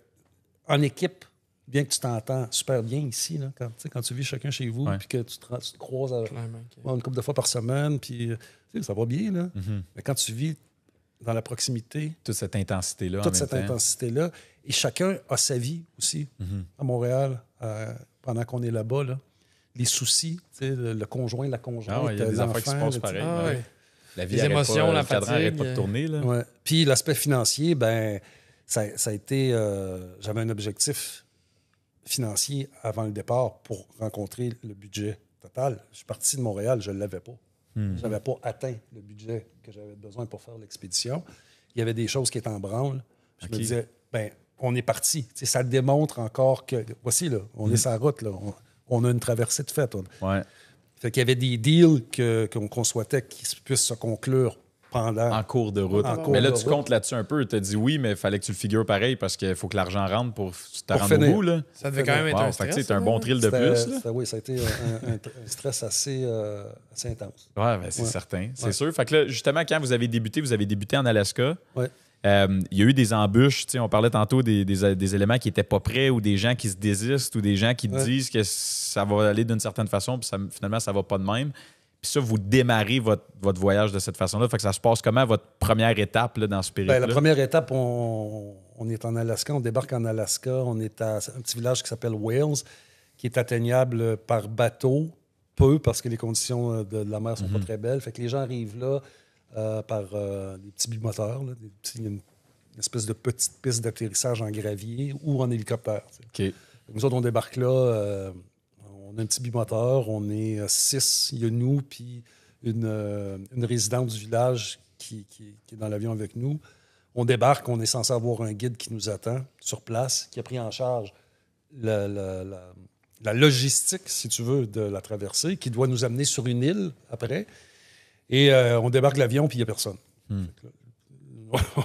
en équipe, bien que tu t'entends super bien ici, là, quand tu vis chacun chez vous, puis que tu te croises une couple de fois par semaine, puis ça va bien. Là. Mais quand tu vis dans la proximité... Toute cette intensité-là. Et chacun a sa vie aussi. À Montréal, pendant qu'on est là-bas, là, les soucis, le conjoint, la conjointe, il y a des enfants qui se passent pareil. La vie, les émotions, la fatigue. Le cadran n'arrête pas de tourner. Là. Ouais. Puis l'aspect financier, ça a été... j'avais un objectif financier avant le départ pour rencontrer le budget total. Je suis parti de Montréal, je ne l'avais pas. Je n'avais pas atteint le budget que j'avais besoin pour faire l'expédition. Il y avait des choses qui étaient en branle. Je me disais, on est parti. T'sais, ça démontre encore que... Voici, là, on est sur la route. Là. On a une traversée de fête. Fait qu'il y avait des deals qu'on souhaitait qu'ils puissent se conclure pendant... En cours de route. Mais là, tu comptes là-dessus un peu. Tu as dit oui, mais il fallait que tu le figures pareil parce qu'il faut que l'argent rentre pour te rendre au bout. Là. Ça devait quand même être un stress. C'était un bon thrill de plus. Oui, ça a été un stress assez intense. Oui, c'est certain. C'est sûr. Fait que là, justement, quand vous avez débuté en Alaska... il y a eu des embûches. On parlait tantôt des éléments qui n'étaient pas prêts ou des gens qui se désistent ou des gens qui disent que ça va aller d'une certaine façon puis finalement, ça ne va pas de même. Puis ça, vous démarrez votre voyage de cette façon-là. Fait que ça se passe comment, votre première étape là, dans ce périple-là? La première étape, on est en Alaska. On débarque en Alaska. On est à un petit village qui s'appelle Wales, qui est atteignable par bateau. Peu, parce que les conditions de la mer ne sont pas très belles. Fait que les gens arrivent là... par des petits bimoteurs, là, des petits, une espèce de petite piste d'atterrissage en gravier ou en hélicoptère. Okay. Nous autres, on débarque là, on a un petit bimoteur, on est six, il y a nous, puis une résidente du village qui est dans l'avion avec nous. On débarque, on est censé avoir un guide qui nous attend sur place, qui a pris en charge la logistique, si tu veux, de la traversée, qui doit nous amener sur une île après. Et on débarque l'avion, puis il n'y a personne. Hmm.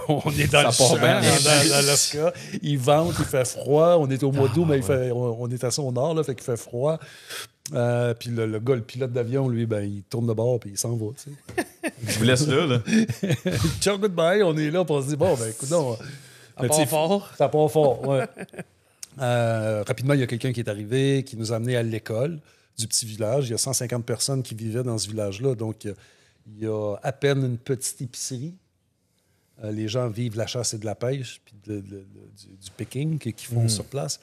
On est dans l'Alaska. Il vente, il fait froid. On est au mois d'août, mais il fait, on est assez au nord, là, fait qu'il fait froid. Puis le gars, le pilote d'avion, lui, ben, il tourne de bord puis il s'en va. Tu sais. Je vous laisse là. Ciao, goodbye. On est là pour se dire, bon, ben écoute, non. Ça part fort. Ça part fort, ouais. Rapidement, il y a quelqu'un qui est arrivé, qui nous a amenés à l'école du petit village. Il y a 150 personnes qui vivaient dans ce village-là. Donc, il y a à peine une petite épicerie. Les gens vivent la chasse et de la pêche, puis du picking qu'ils font sur place.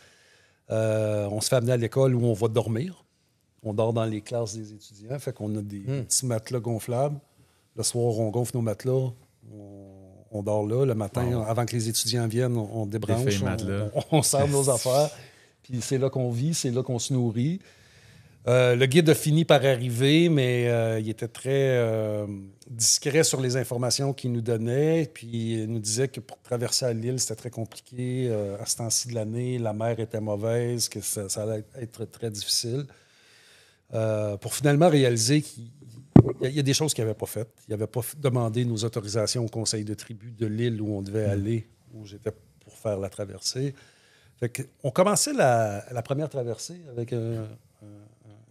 On se fait amener à l'école où on va dormir. On dort dans les classes des étudiants. Fait qu'on a des petits matelas gonflables. Le soir, on gonfle nos matelas. On dort là. Le matin, avant que les étudiants viennent, on débranche. On serre nos affaires. Puis c'est là qu'on vit, c'est là qu'on se nourrit. Le guide a fini par arriver, mais il était très discret sur les informations qu'il nous donnait. Puis il nous disait que pour traverser l'île, c'était très compliqué. À ce temps-ci de l'année, la mer était mauvaise, que ça allait être très difficile. Pour finalement réaliser qu'il y a des choses qu'il n'avait pas faites. Il n'avait pas demandé nos autorisations au conseil de tribu de l'île où on devait aller, où j'étais pour faire la traversée. Fait qu'on commençait la première traversée avec un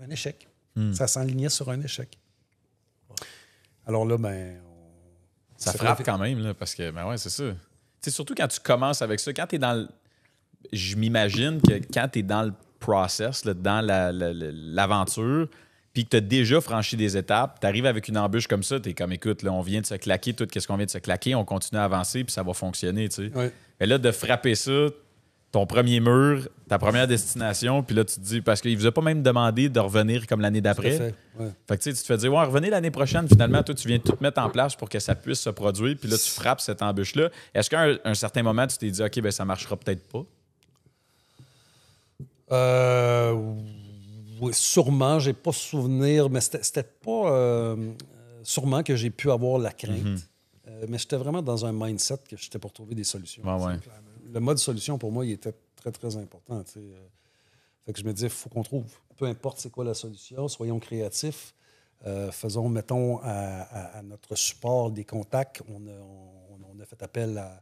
échec. Ça s'enlignait sur un échec. Alors là, ben... Ça frappe quand même, là, parce que, ben ouais, c'est ça. T'sais, surtout quand tu commences avec ça, quand t'es dans le... Je m'imagine que quand t'es dans le process, là, dans l'aventure, puis que t'as déjà franchi des étapes, t'arrives avec une embûche comme ça, t'es comme, écoute, là, on vient de se claquer, tout ce qu'on vient de se claquer, on continue à avancer, puis ça va fonctionner, tu sais. Oui. Mais là, de frapper ça... ton premier mur, ta première destination, puis là, tu te dis... Parce qu'il ne vous a pas même demandé de revenir comme l'année d'après. Fait que tu te fais dire, ouais, revenez l'année prochaine. Finalement, toi, tu viens de tout mettre en place pour que ça puisse se produire, puis là, tu frappes cette embûche-là. Est-ce qu'à un certain moment, tu t'es dit, OK, ben ça ne marchera peut-être pas? Oui, sûrement. Je n'ai pas souvenir, mais c'était pas... sûrement que j'ai pu avoir la crainte. Mais j'étais vraiment dans un mindset que j'étais pour trouver des solutions. Le mode solution, pour moi, il était très, très important. Fait que je me disais, il faut qu'on trouve. Peu importe c'est quoi la solution, soyons créatifs. Faisons, mettons, à notre support des contacts. On a fait appel à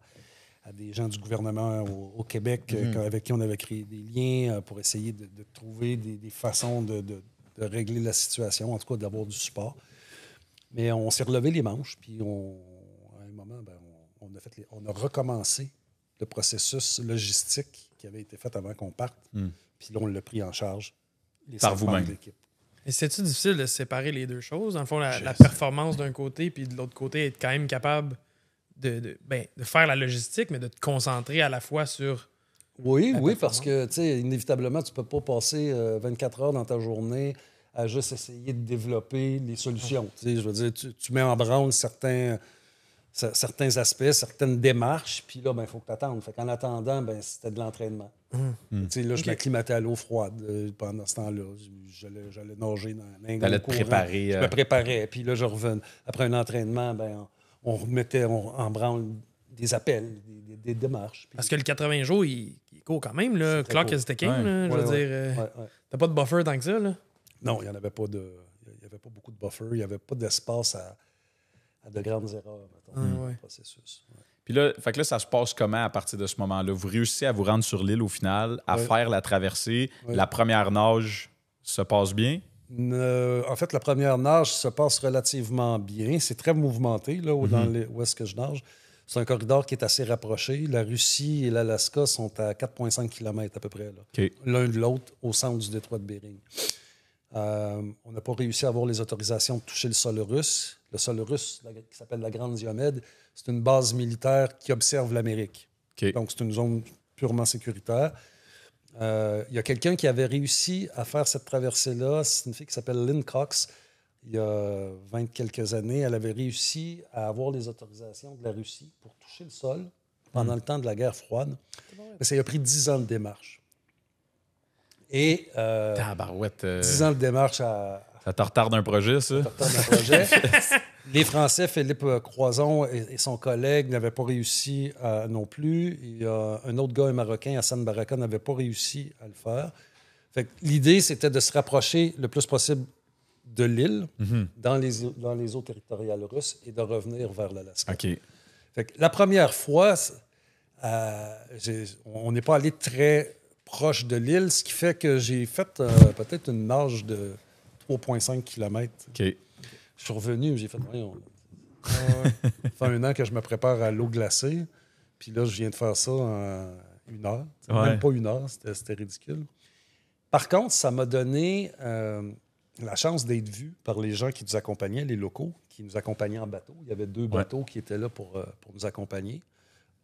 des gens du gouvernement au Québec avec qui on avait créé des liens pour essayer de trouver des façons de régler la situation, en tout cas d'avoir du support. Mais on s'est relevé les manches, puis à un moment, ben, on a recommencé le processus logistique qui avait été fait avant qu'on parte. Puis là, on l'a pris en charge. Par vous-même. Et c'est-tu difficile de séparer les deux choses? Dans le fond, la performance d'un côté, puis de l'autre côté, être quand même capable de faire la logistique, mais de te concentrer à la fois sur... Oui, parce que, tu sais, inévitablement, tu ne peux pas passer 24 heures dans ta journée à juste essayer de développer les solutions. Je veux dire, tu mets en branle certains aspects, certaines démarches, puis là, ben, il faut que tu attendes. Fait qu'en attendant, ben, c'était de l'entraînement. Là, je m'acclimatais à l'eau froide pendant ce temps-là. J'allais nager dans un courant. Je me préparais, puis là, je revenais. Après un entraînement, ben, on remettait en branle des appels, des démarches. Parce que le 80 jours, il est court quand même. Là. Clock is ticking, je veux dire. T'as pas de buffer tant que ça, là? Non, il n'y en avait pas de... Il n'y avait pas beaucoup de buffer. Il n'y avait pas d'espace à de grandes erreurs, mettons, dans le processus. Puis là, fait que là, ça se passe comment à partir de ce moment-là? Vous réussissez à vous rendre sur l'île au final, à faire la traversée. La première nage se passe bien? En fait, la première nage se passe relativement bien. C'est très mouvementé, là, où est-ce que je nage. C'est un corridor qui est assez rapproché. La Russie et l'Alaska sont à 4,5 km à peu près, là. Okay. L'un de l'autre, au centre du détroit de Béring. On n'a pas réussi à avoir les autorisations de toucher le sol russe. Le sol russe, qui s'appelle la Grande Diomède, c'est une base militaire qui observe l'Amérique. Okay. Donc, c'est une zone purement sécuritaire. Il y a quelqu'un qui avait réussi à faire cette traversée-là, c'est une fille qui s'appelle Lynn Cox. il y a 20 quelques années, elle avait réussi à avoir les autorisations de la Russie pour toucher le sol pendant le temps de la guerre froide. Ça a pris 10 ans de démarche. Et 10 ans de démarche à... Ça te retarde un projet, ça? Ça te retarde un projet. Les Français, Philippe Croizon et son collègue n'avaient pas réussi non plus. Il y a un autre gars, un Marocain, Hassan Baraka, n'avait pas réussi à le faire. L'idée, c'était de se rapprocher le plus possible de l'île dans les eaux territoriales russes et de revenir vers l'Alaska. Okay. La première fois, on n'est pas allé très proche de l'île, ce qui fait que j'ai fait peut-être une marge de 3,5 km. Okay. Je suis revenu, j'ai fait... Ça fait un an que je me prépare à l'eau glacée, puis là, je viens de faire ça en une heure. Ouais. Même pas une heure, c'était ridicule. Par contre, ça m'a donné la chance d'être vu par les gens qui nous accompagnaient, les locaux, qui nous accompagnaient en bateau. Il y avait deux bateaux qui étaient là pour nous accompagner.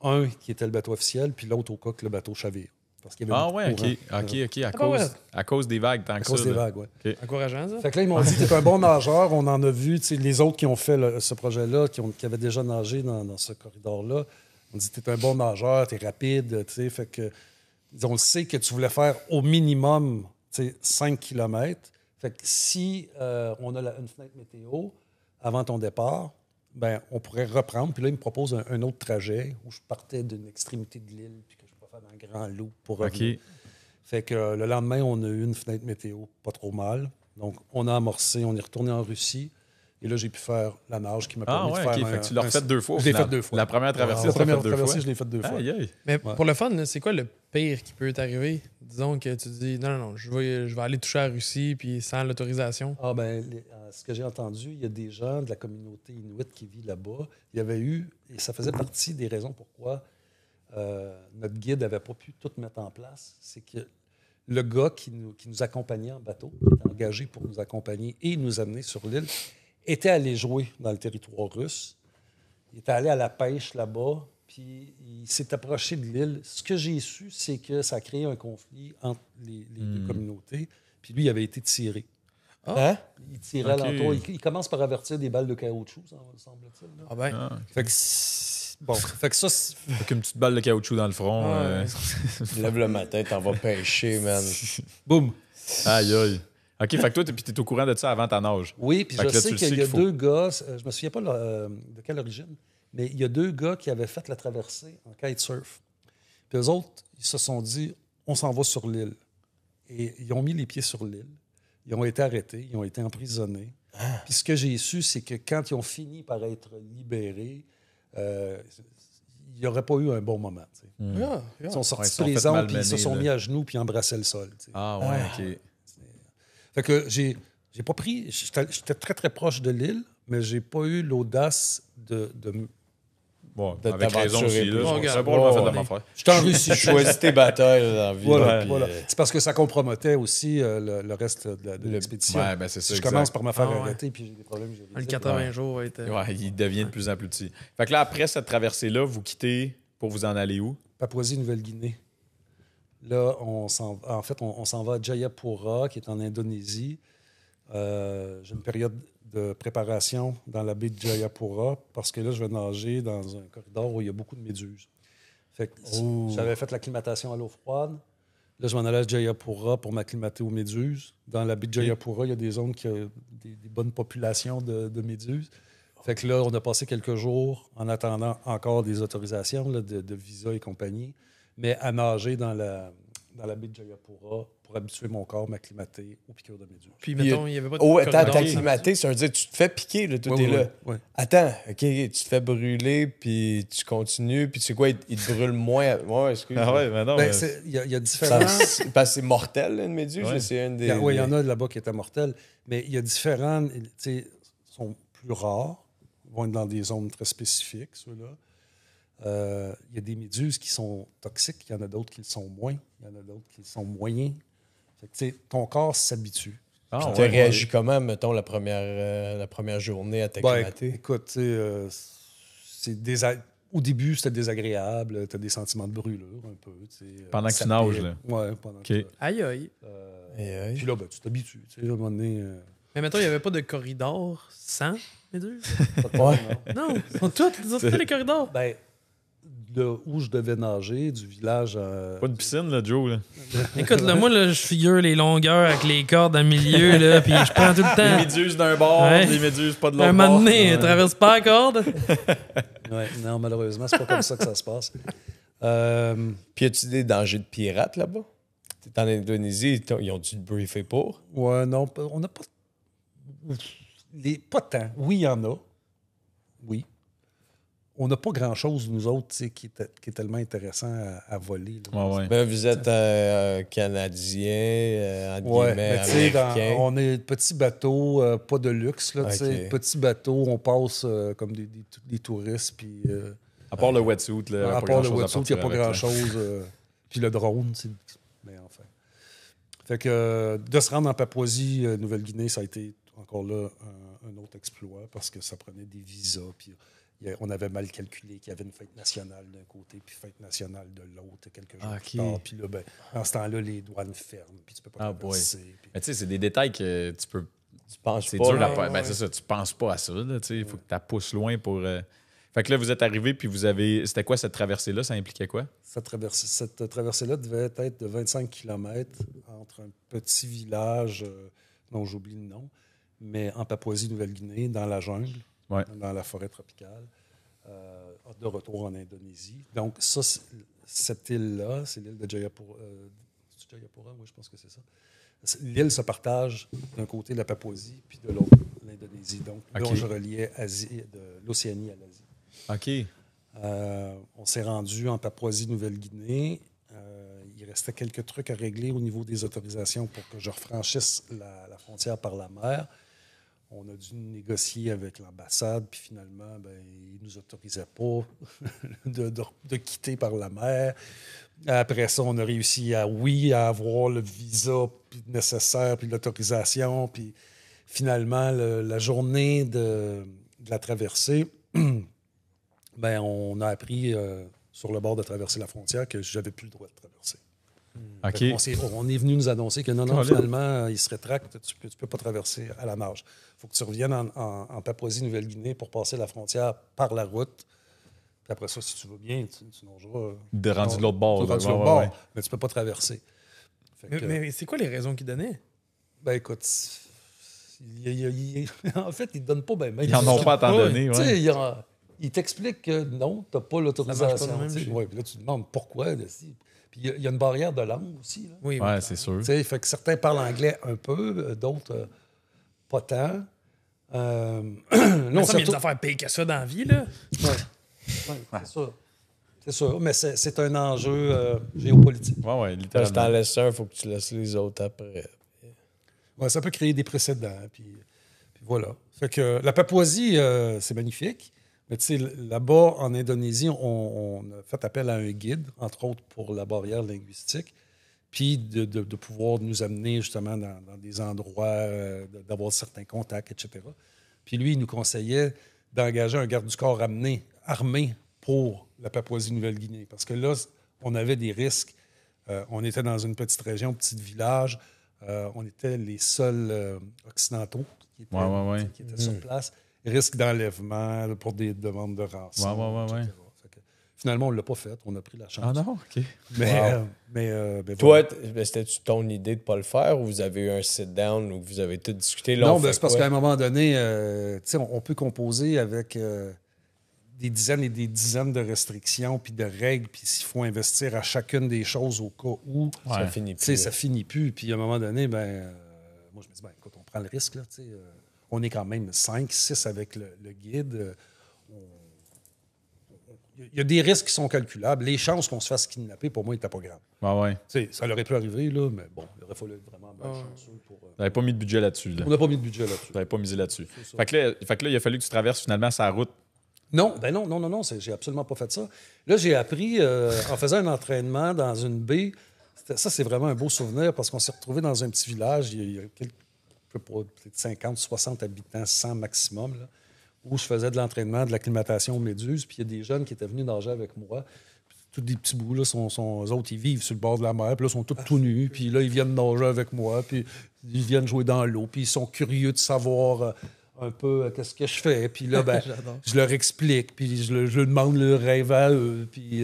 Un qui était le bateau officiel, puis l'autre au cas que le bateau chavire. Parce qu'il y avait à cause des vagues, tant que ça. À cause des vagues, oui. Okay. Encourageant, ça. Fait que là, ils m'ont dit que t'es un bon nageur. On en a vu, les autres qui ont fait ce projet-là, qui avaient déjà nagé dans ce corridor-là, on dit t'es un bon nageur, t'es rapide, tu sais. Fait que on le sait que tu voulais faire au minimum 5 km. Fait que si on a une fenêtre météo avant ton départ, ben on pourrait reprendre. Puis là, ils me proposent un autre trajet où je partais d'une extrémité de l'île puis que je pourrais faire dans le grand loup pour revenir. Okay. Fait que le lendemain, on a eu une fenêtre météo pas trop mal. Donc, on a amorcé, on est retourné en Russie. Et là, j'ai pu faire la nage qui m'a permis de faire... Fait que tu l'as refait deux fois. Je l'ai fait deux fois. La première traversée, je l'ai faite deux fois. Mais pour le fun, c'est quoi le pire qui peut t'arriver? Disons que tu dis, non, je vais aller toucher à la Russie puis sans l'autorisation. Ah ben, ce que j'ai entendu, il y a des gens de la communauté inuit qui vit là-bas. Il y avait eu, et ça faisait partie des raisons pourquoi notre guide n'avait pas pu tout mettre en place, c'est que le gars qui nous accompagnait en bateau, qui était engagé pour nous accompagner et nous amener sur l'île, était allé jouer dans le territoire russe. Il était allé à la pêche là-bas, puis il s'est approché de l'île. Ce que j'ai su, c'est que ça a créé un conflit entre les deux communautés. Puis lui, il avait été tiré. Ah. Hein? Il tirait l'entour. Il commence par avertir des balles de caoutchouc, semble-t-il. Là. Ah ben. Ah, okay. Fait que ça... Fait une petite balle de caoutchouc dans le front. Ah, lève le matin, t'en vas pêcher, man. Boum! Aïe, aïe. OK, fait que toi, t'es au courant de ça avant ta nage. Oui, puis je sais qu'il y a deux gars, je me souviens pas de quelle origine, mais il y a deux gars qui avaient fait la traversée en kitesurf. Puis eux autres, ils se sont dit, on s'en va sur l'île. Et ils ont mis les pieds sur l'île. Ils ont été arrêtés, ils ont été emprisonnés. Ah. Puis ce que j'ai su, c'est que quand ils ont fini par être libérés, il n'y aurait pas eu un bon moment. Ils sont sortis tous les ans, puis ils se sont mis à genoux, puis embrassaient le sol. T'sais. Ah ouais, OK. Fait que j'ai pas pris... J'étais très, très proche de l'île, mais j'ai pas eu l'audace de bon, de avec raison aussi, là. J'étais en Russie. Choisis tes batailles dans la vie. Voilà. C'est parce que ça compromettait aussi le reste de l'expédition. Ouais, ben c'est ça, je commence par me faire arrêter, puis j'ai des problèmes. Le 80 jours va être... Ouais, il devient de plus en plus petit. Fait que là, après cette traversée-là, vous quittez pour vous en aller où? Papouasie-Nouvelle-Guinée. Là, on s'en va à Jayapura, qui est en Indonésie. J'ai une période de préparation dans la baie de Jayapura parce que là, je vais nager dans un corridor où il y a beaucoup de méduses. Fait que j'avais fait l'acclimatation à l'eau froide. Là, je m'en allais à Jayapura pour m'acclimater aux méduses. Dans la baie de Jayapura, il y a des zones qui ont des bonnes populations de méduses. Fait que là, on a passé quelques jours en attendant encore des autorisations là, de visa et compagnie. Mais à nager dans la baie de Jayapura pour habituer mon corps, m'acclimater aux piqûres de méduses. Puis, mettons, il n'y avait pas de... Oh, attends, t'acclimater, ça veut dire tu te fais piquer, là, tout est là. Oui. Attends, OK, tu te fais brûler, puis tu continues, puis tu sais quoi, il te brûle moins... Ouais, excuse-moi. Ah ouais, mais non, il y a différents... Parce que c'est mortel, là, une méduse, c'est une des... Oui, il y en a là-bas qui étaient mortelles, mais il y a différents... Tu sais, sont plus rares, vont être dans des zones très spécifiques, ceux-là. Il y a des méduses qui sont toxiques, il y en a d'autres qui le sont moins, il y en a d'autres qui le sont moyens. Fait que, tu sais, ton corps s'habitue. Tu réagis comment, mettons, la première journée à t'acclimater? Ben, écoute, tu sais, au début, c'était désagréable, tu as des sentiments de brûlure un peu. Pendant que tu nages, là? Oui, pendant que tu nages. Aïe, aïe. Puis là, ben, tu t'habitues. Tu sais, à un moment donné... Mais mettons, il n'y avait pas de corridor sans méduses? Ouais. Non, ils sont tous les corridors. Ben, de où je devais nager, du village à... Pas de piscine, là, Joe. Là. Écoute, là, moi, là, je figure les longueurs avec les cordes en milieu, là, puis je prends tout le temps... Les méduses d'un bord, ouais. Les méduses pas de l'autre bord. Un moment donné, elles traversent pas la corde. Ouais, non, malheureusement, c'est pas comme ça que ça se passe. Puis, as-tu des dangers de pirates là-bas? T'es en Indonésie, ils ont dû te briefer pour? Ouais, non, on n'a pas... Pas tant. Oui, il y en a. Oui. On n'a pas grand-chose, nous autres, qui est tellement intéressant à voler. Là. Ah ouais. Ben, vous êtes Canadien, ouais, mais américain. On est petit bateau, pas de luxe. Là, okay. Petit bateau, on passe comme des touristes. Puis, à part le wetsuit. Là, à part le wetsuit, il n'y a pas grand-chose. Puis le drone, c'est... Mais enfin. Fait que de se rendre en Papouasie, Nouvelle-Guinée, ça a été encore là un autre exploit parce que ça prenait des visas. Puis on avait mal calculé qu'il y avait une fête nationale d'un côté puis fête nationale de l'autre quelques jours plus tard. Puis là, ben, en ce temps-là, les douanes ferment. Puis tu peux pas traverser. Puis... Mais tu sais, c'est des détails que tu peux. Tu penses pas. Dur, ouais. Ben, c'est ça, tu penses pas à ça. Il faut que tu la pousses loin pour. Fait que là, vous êtes arrivé, puis vous avez... C'était quoi cette traversée-là? Ça impliquait quoi? Cette traversée-là devait être de 25 km entre un petit village, dont j'oublie le nom, mais en Papouasie-Nouvelle-Guinée, dans la jungle, ouais. Dans la forêt tropicale, de retour en Indonésie. Donc, ça, cette île-là, c'est l'île de Jayapura. Jayapura, oui, je pense que c'est ça. L'île se partage d'un côté la Papouasie, puis de l'autre, l'Indonésie. Donc, okay. Là, je reliais l'Océanie à l'Asie. OK. On s'est rendu en Papouasie-Nouvelle-Guinée. Il restait quelques trucs à régler au niveau des autorisations pour que je refranchisse la frontière par la mer. On a dû négocier avec l'ambassade, puis finalement, ben, ils ne nous autorisaient pas de quitter par la mer. Après ça, on a réussi à avoir le visa nécessaire, puis l'autorisation. Puis finalement, la journée de la traversée... Ben, on a appris sur le bord de traverser la frontière que j'avais plus le droit de traverser. Okay. On est venu nous annoncer que non, finalement, ils se rétractent, tu peux pas traverser à la marge. Il faut que tu reviennes en Papouasie-Nouvelle-Guinée pour passer la frontière par la route. Puis après ça, si tu vas bien, tu nageras. De rendu de l'autre bord. Ouais. Mais tu peux pas traverser. Mais c'est quoi les raisons qu'ils donnaient? Ben écoute... en fait, ils ne donnent pas bien. Ils n'en ont pas à t'en donner. Ouais. Il t'explique que non, tu n'as pas l'autorisation. Ouais, puis là, tu te demandes pourquoi. Puis il y a une barrière de langue aussi. Là. Oui, ouais, c'est sûr. Fait que certains parlent anglais un peu, d'autres pas tant. Il y a des affaires payées qu'à ça dans la vie. Là. Ouais. Ouais. C'est sûr. C'est sûr, mais c'est un enjeu géopolitique. Oui, littéralement. Si tu en laisses un, il faut que tu laisses les autres après. Ouais, ça peut créer des précédents. Puis voilà. Fait que la Papouasie, c'est magnifique. Mais tu sais, là-bas, en Indonésie, on a fait appel à un guide, entre autres pour la barrière linguistique, puis de pouvoir nous amener justement dans des endroits, d'avoir certains contacts, etc. Puis lui, il nous conseillait d'engager un garde du corps armé pour la Papouasie-Nouvelle-Guinée. Parce que là, on avait des risques. On était dans une petite région, un petit village. On était les seuls occidentaux qui étaient, qui étaient sur place. Risque d'enlèvement pour des demandes de rançon. Finalement, on ne l'a pas fait. On a pris la chance. Ah non? OK. Mais voilà. Toi, c'était-tu ton idée de ne pas le faire ou vous avez eu un sit-down ou vous avez tout discuté? Non, c'est parce qu'à un moment donné, on peut composer avec des dizaines et des dizaines de restrictions puis de règles. Puis s'il faut investir à chacune des choses au cas où, ça finit plus. Ça finit plus. Puis à un moment donné, moi, je me dis, écoute, on prend le risque, là, tu sais... On est quand même 5-6 avec le guide. Il y a des risques qui sont calculables. Les chances qu'on se fasse kidnapper, pour moi, n'étaient pas graves. Ah ouais. Ça aurait pu arriver, là, mais bon, il aurait fallu être vraiment chanceux pour. Tu n'avais pas mis de budget là-dessus. Là. On n'a pas mis de budget là-dessus. Tu n'avais pas misé là-dessus. Fait que là, il a fallu que tu traverses finalement sa route. Non, j'ai absolument pas fait ça. Là, j'ai appris en faisant un entraînement dans une baie. Ça, c'est vraiment un beau souvenir parce qu'on s'est retrouvés dans un petit village. Il y a quelques. Peut-être 50, 60 habitants, 100 maximum, là, où je faisais de l'entraînement, de l'acclimatation aux méduses. Puis il y a des jeunes qui étaient venus nager avec moi. Puis, tous des petits bouts, là, eux autres, ils vivent sur le bord de la mer. Puis là, ils sont tous nus. Puis là, ils viennent nager avec moi. Puis ils viennent jouer dans l'eau, puis ils sont curieux de savoir un peu qu'est-ce que je fais. Puis là, ben, je leur explique, puis je demande leur rêve à eux, puis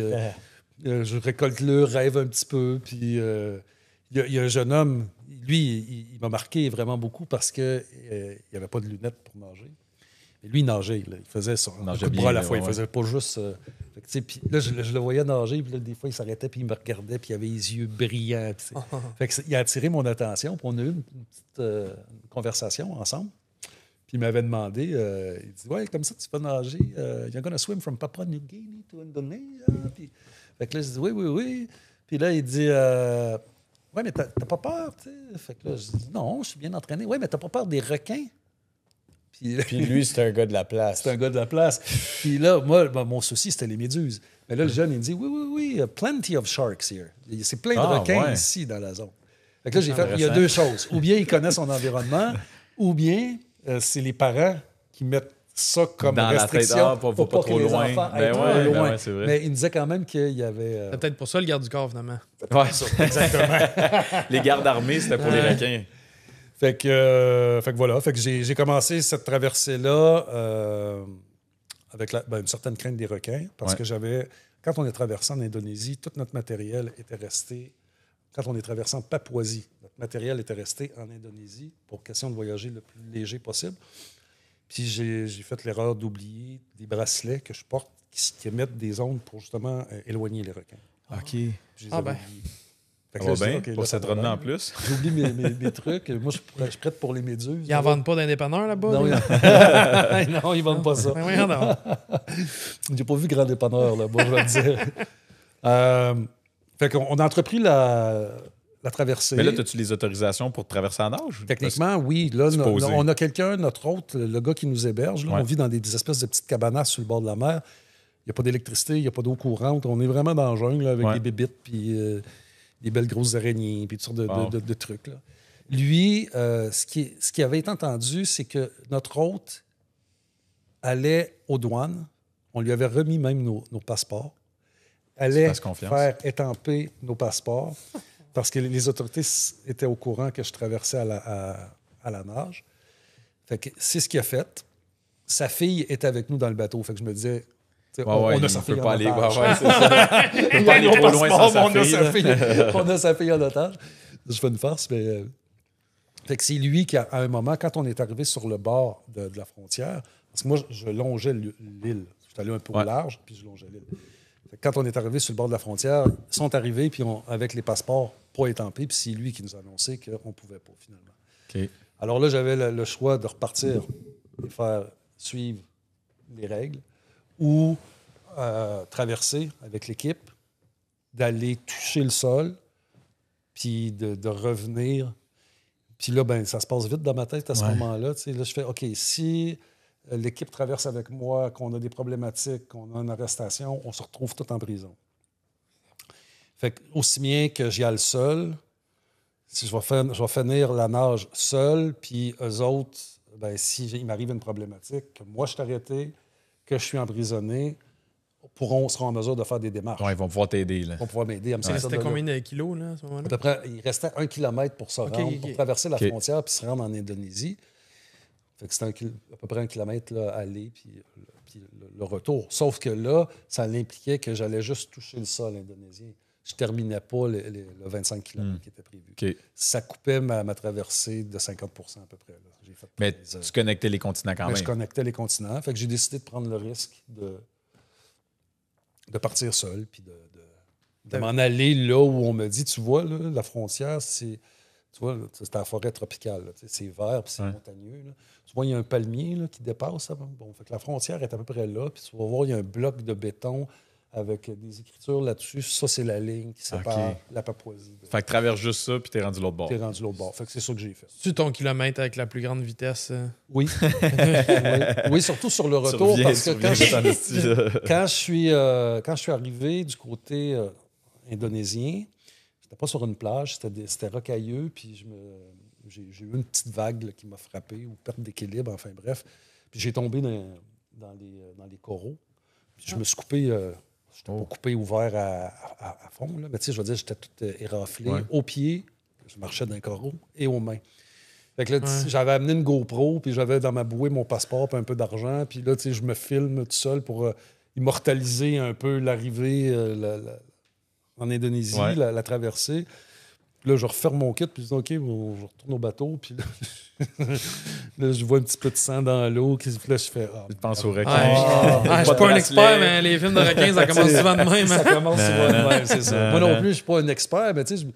je récolte leur rêve un petit peu. Puis il y a un jeune homme, lui, il m'a marqué vraiment beaucoup parce qu'il n'y avait pas de lunettes pour nager. Et lui, il nageait. Là. Il faisait son coup de bras à la fois. Il faisait pas juste... Puis là, je le voyais nager. Puis là, des fois, il s'arrêtait, puis il me regardait, puis il avait les yeux brillants. Fait que il a attiré mon attention. Puis on a eu une petite conversation ensemble. Puis il m'avait demandé... il dit, « Ouais, comme ça, tu vas nager. You're going to swim from Papua New Guinea to Indonesia. » Fait que là, je dis, « Oui. » Puis là, il dit... « Ouais, mais t'as pas peur, tu sais. » Fait que là, je dis, « Non, je suis bien entraîné. »« Ouais, mais t'as pas peur des requins? » Puis lui, c'est un gars de la place. C'est un gars de la place. Puis là, moi, mon souci, c'était les méduses. Mais là, le jeune, il me dit, « Oui, plenty of sharks here. » C'est plein de requins ici, dans la zone. Fait que là, j'ai fait, il y a deux choses. Ou bien il connaît son environnement, ou bien c'est les parents qui mettent ça comme dans restriction la tête, pour pas trop que les enfants aillent trop loin. Ben ouais, mais il me disait quand même qu'il y avait... C'est peut-être pour ça, le garde du corps, finalement. Ouais, exactement. Les gardes armés, c'était pour les requins. Fait que voilà, fait que j'ai commencé cette traversée-là avec une certaine crainte des requins, parce que j'avais, quand on est traversé en Indonésie, tout notre matériel était resté, quand on est traversé en Papouasie, notre matériel était resté en Indonésie pour question de voyager le plus léger possible. Puis j'ai fait l'erreur d'oublier des bracelets que je porte qui émettent des ondes pour justement éloigner les requins. OK. Là, bien, okay, pour là, cette run-là en plus. J'oublie mes trucs. Moi, je suis prête pour les méduses. Ils n'en vendent pas d'un dépanneur là-bas? Non, non, ils ne vendent pas ça. J'ai pas vu grand dépanneur là-bas, je vais te dire. Fait qu'on a entrepris la traversée. Mais là, as-tu les autorisations pour traverser en nage? Techniquement, oui. Là, on a quelqu'un, notre hôte, le gars qui nous héberge. Là, on vit dans des espèces de petites cabanas sur le bord de la mer. Il n'y a pas d'électricité, il n'y a pas d'eau courante. On est vraiment dans la jungle là, avec des bébites puis... des belles grosses araignées, puis toutes sortes de trucs. Là. Lui, ce qui avait été entendu, c'est que notre hôte allait aux douanes, on lui avait remis même nos passeports, allait faire étamper nos passeports, parce que les autorités étaient au courant que je traversais à la nage. Fait que c'est ce qu'il a fait. Sa fille était avec nous dans le bateau, fait que je me disais... On a sa fille en otage. Je fais une farce, mais... Fait que c'est lui qui, à un moment, quand on est arrivé sur le bord de la frontière, parce que moi, je longeais l'île. Je suis allé un peu au large, puis je longeais l'île. Quand on est arrivé sur le bord de la frontière, ils sont arrivés, puis avec les passeports pas étampés, puis c'est lui qui nous a annoncé qu'on ne pouvait pas, finalement. Okay. Alors là, j'avais le choix de repartir et faire suivre les règles, ou traverser avec l'équipe, d'aller toucher le sol, puis de revenir. Puis là, ben, ça se passe vite dans ma tête à ce moment-là. Tu sais, là, je fais, OK, si l'équipe traverse avec moi, qu'on a des problématiques, qu'on a une arrestation, on se retrouve tout en prison. Fait que, aussi bien que j'y aille seul, si je vais finir la nage seul, puis eux autres, ben, s'il m'arrive une problématique, que moi, je suis arrêté, que je suis emprisonné, seront en mesure de faire des démarches. Ouais, ils vont pouvoir t'aider. Ils vont pouvoir m'aider. Il restait combien de kilos là, à ce moment-là? Après, il restait 1 kilomètre pour se rendre, pour traverser la frontière puis se rendre en Indonésie. Fait que c'était à peu près 1 kilomètre là, aller puis le retour. Sauf que là, ça l'impliquait que j'allais juste toucher le sol indonésien. Je ne terminais pas le 25 km qui était prévu. Okay. Ça coupait ma traversée de 50 % à peu près. Là. Tu connectais les continents quand même. Je connectais les continents. Fait que j'ai décidé de prendre le risque de partir seul puis de m'en aller là où on me dit, tu vois, là, la frontière, c'est la forêt tropicale. Là, c'est vert puis c'est montagneux. Là. Tu vois, il y a un palmier là, qui dépasse. Là. Bon, fait que la frontière est à peu près là. Puis tu vas voir, il y a un bloc de béton avec des écritures là-dessus. Ça, c'est la ligne qui sépare la Papouasie. Fait que traverse juste ça, puis t'es rendu l'autre bord. T'es rendu l'autre bord. Fait que c'est ça que j'ai fait. C'est ton kilomètre avec la plus grande vitesse? Oui. Oui, surtout sur le retour. Parce que quand je suis arrivé du côté indonésien, j'étais pas sur une plage, c'était rocailleux, puis j'ai eu une petite vague là, qui m'a frappé, ou perte d'équilibre, enfin bref. Puis j'ai tombé dans les coraux. Puis je me suis coupé... Je n'étais pas coupé ouvert à fond, là. Mais tu sais, je veux dire, j'étais tout éraflé, au pied, je marchais d'un carreau et aux mains. Fait que là, j'avais amené une GoPro, puis j'avais dans ma bouée mon passeport, puis un peu d'argent. Puis là, tu sais, je me filme tout seul pour immortaliser un peu l'arrivée en Indonésie, la traversée. Puis là, je referme mon kit, puis je dis, OK, bon, je retourne au bateau. Puis là, là, je vois un petit peu de sang dans l'eau. Puis là, je fais... Ah, je pense aux requins. Je suis pas un expert, mais les films de requins, ça commence souvent de même. Ça commence souvent de même, c'est ça. Moi non plus, je suis pas un expert, mais tu sais,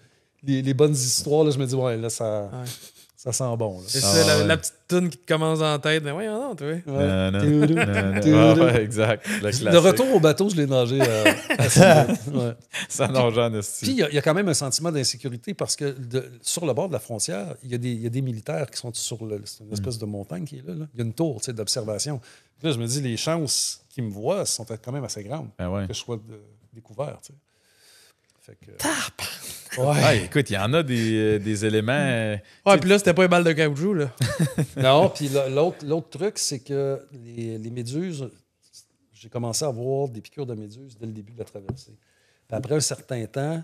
les bonnes histoires, là, je me dis, ouais, là, ça... Ça sent bon. C'est ça, la petite toune qui te commence en tête. Mais oui, non, tu vois. Exact. De retour au bateau, je l'ai nagé. Ça nage en esti. Puis, il y a quand même un sentiment d'insécurité parce que sur le bord de la frontière, il y a des militaires qui sont sur une espèce de montagne qui est là. Il y a une tour d'observation. Là, je me dis, les chances qu'ils me voient sont quand même assez grandes que je sois découvert. Écoute, il y en a des éléments. Ouais, puis là, c'était pas une balle de caoutchouc, là. Non, puis l'autre truc, c'est que les méduses, j'ai commencé à avoir des piqûres de méduses dès le début de la traversée. Puis après un certain temps,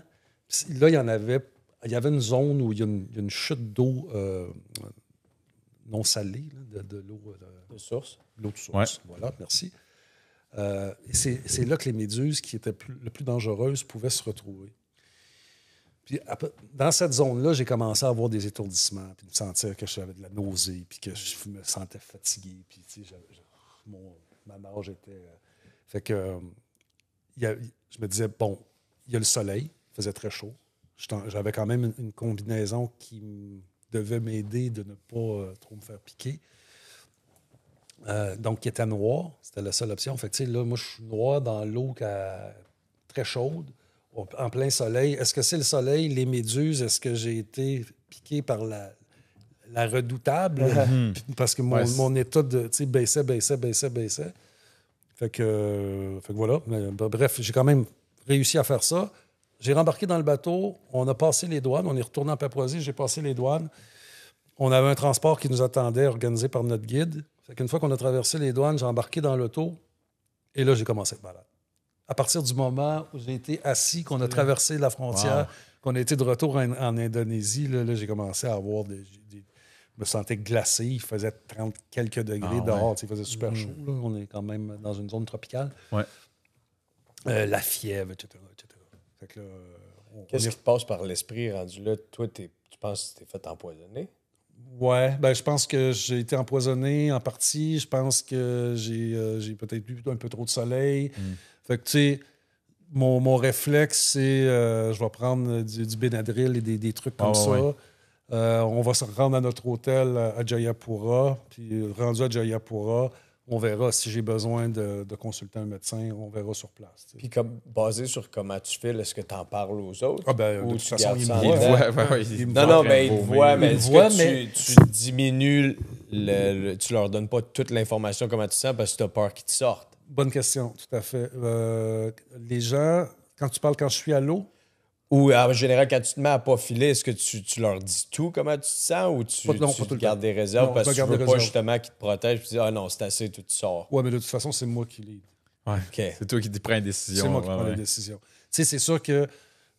là, il y avait une zone où il y a une chute d'eau non salée, là, de l'eau de source. L'eau de source, voilà, merci. C'est là que les méduses qui étaient le plus dangereuses pouvaient se retrouver. Puis dans cette zone-là, j'ai commencé à avoir des étourdissements, puis me sentir que j'avais de la nausée, puis que je me sentais fatigué, puis tu sais, ma nage était... Fait que je me disais, bon, il y a le soleil, il faisait très chaud. J'avais quand même une combinaison qui devait m'aider de ne pas trop me faire piquer. Donc, qui était noir, c'était la seule option. Fait que, tu sais, là, moi, je suis noir dans l'eau très chaude, en plein soleil. Est-ce que c'est le soleil, les méduses? Est-ce que j'ai été piqué par la redoutable? Parce que mon état de, tu sais, baissait. Fait que voilà. Mais, bref, j'ai quand même réussi à faire ça. J'ai rembarqué dans le bateau. On a passé les douanes. On est retourné en Papouasie. J'ai passé les douanes. On avait un transport qui nous attendait, organisé par notre guide. Fait qu'une fois qu'on a traversé les douanes, j'ai embarqué dans l'auto et là, j'ai commencé à être malade. À partir du moment où j'ai été assis, qu'on a traversé la frontière, qu'on a été de retour en Indonésie, là j'ai commencé à avoir je me sentais glacé. Il faisait 30 quelques degrés dehors. Il faisait super chaud. Là. On est quand même dans une zone tropicale. Ouais. La fièvre, etc. Fait que là, qu'est-ce qui te passe par l'esprit rendu là? Toi, tu penses que tu t'es fait empoisonner? Oui, ben, je pense que j'ai été empoisonné en partie. Je pense que j'ai peut-être eu un peu trop de soleil. Fait que, tu sais, mon réflexe, c'est je vais prendre du Benadryl et des trucs comme ça. Ouais. On va se rendre à notre hôtel à Jayapura. Puis, rendu à Jayapura, on verra si j'ai besoin de consulter un médecin. On verra sur place. Puis, basé sur comment tu files, est-ce que tu en parles aux autres? Ah ben, ou de toute façon, ils me voient. Non, mais ils te voient. Mais est-ce que tu diminues, tu leur donnes pas toute l'information comment tu te sens parce que tu as peur qu'ils te sortent? Bonne question, tout à fait. Les gens, quand tu parles quand je suis à l'eau? Ou en général, quand tu te mets à pas filer, est-ce que tu leur dis tout comment tu te sens ou tu gardes des réserves parce que tu veux pas justement qu'ils te protègent et tu dis « Ah non, c'est assez, tu sors. » Oui, mais de toute façon, c'est moi qui les... Ouais. Okay. C'est toi qui prends une décision. C'est moi qui prends la décision. Tu sais, c'est sûr que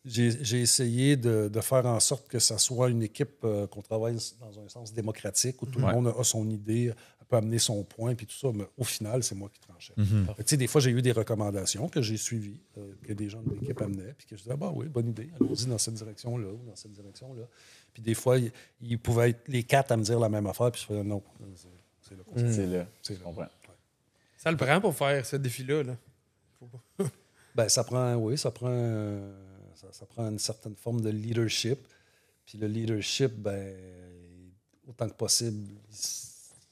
j'ai essayé de faire en sorte que ça soit une équipe qu'on travaille dans un sens démocratique où tout le monde a son idée, peut amener son point, puis tout ça. Mais au final, c'est moi qui tranchais. Tu sais, des fois, j'ai eu des recommandations que j'ai suivies, que des gens de l'équipe amenaient, puis que je disais, ah, bah oui, bonne idée, allons-y dans cette direction-là ou dans cette direction-là. Puis des fois, ils pouvaient être les quatre à me dire la même affaire, puis je faisais, non, c'est là. C'est là. Comprends. Ouais. Ça le prend pour faire ce défi-là, là. Faut pas. Ben, ça prend une certaine forme de leadership. Puis le leadership, ben, autant que possible,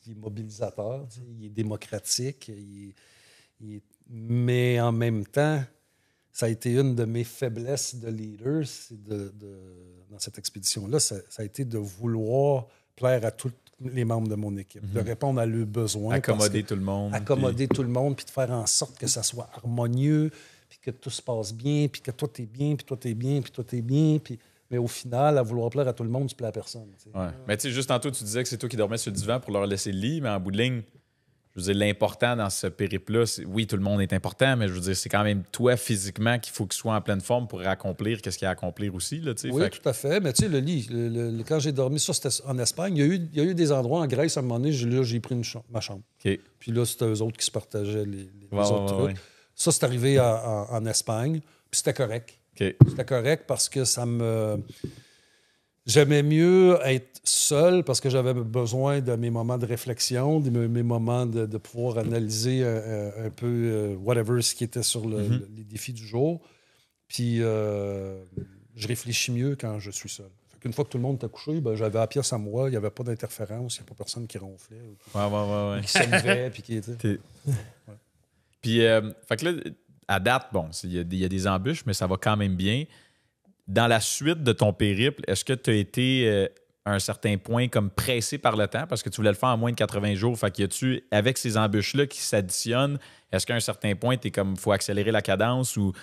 il est mobilisateur, il est démocratique. Mais en même temps, ça a été une de mes faiblesses de leader dans cette expédition-là. Ça a été de vouloir plaire à tous les membres de mon équipe, de répondre à leurs besoins. Accommoder tout le monde. Accommoder tout le monde, puis de faire en sorte que ça soit harmonieux, puis que tout se passe bien, puis que toi, t'es bien, puis toi, t'es bien, puis toi, t'es bien, puis... Mais au final, à vouloir plaire à tout le monde, tu plais à personne. Ouais. Mais tu sais, juste tantôt, tu disais que c'est toi qui dormais sur le divan pour leur laisser le lit, mais en bout de ligne, je veux dire, l'important dans ce périple-là, oui, tout le monde est important, mais je veux dire, c'est quand même toi, physiquement, qu'il faut qu'il soit en pleine forme pour accomplir ce qu'il y a à accomplir aussi. Là, oui, fait... tout à fait. Mais tu sais, le lit, quand j'ai dormi, ça, c'était en Espagne. Il y a eu des endroits en Grèce, à un moment donné, là, j'ai pris ma chambre. Okay. Puis là, c'était eux autres qui se partageaient les autres trucs. Ouais. Ça, c'est arrivé en Espagne. Puis c'était correct. Okay. C'était correct parce que ça me... J'aimais mieux être seul parce que j'avais besoin de mes moments de réflexion, de mes moments de pouvoir analyser un peu whatever ce qui était sur les défis du jour. Puis je réfléchis mieux quand je suis seul. Une fois que tout le monde t'a couché, ben, j'avais la pièce à moi, il n'y avait pas d'interférence, il n'y a pas personne qui ronflait ou qui, qui s'élevait. Puis qui était... Puis, fait que là, à date, bon, il y a des embûches, mais ça va quand même bien. Dans la suite de ton périple, est-ce que tu as été à un certain point comme pressé par le temps parce que tu voulais le faire en moins de 80 jours? Fait qu'il y a-tu, avec ces embûches-là qui s'additionnent, est-ce qu'à un certain point, tu es comme, faut accélérer la cadence ou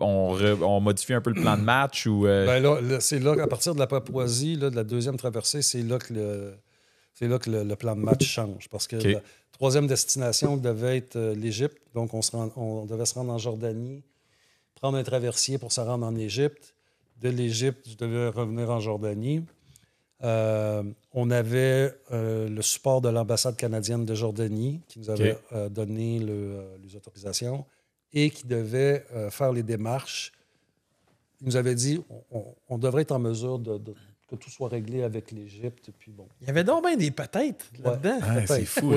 on modifie un peu le plan de match? Ou, Ben là, c'est là, à partir de la Papouasie, là, de la deuxième traversée, c'est là que le plan de match change parce que la troisième destination devait être l'Égypte. Donc, on devait se rendre en Jordanie, prendre un traversier pour se rendre en Égypte. De l'Égypte, je devais revenir en Jordanie. On avait le support de l'ambassade canadienne de Jordanie qui nous avait donné les autorisations et qui devait faire les démarches. Il nous avait dit on devrait être en mesure que tout soit réglé avec l'Égypte. Bon. Il y avait donc bien des patates là-dedans. Ouais, c'est fou.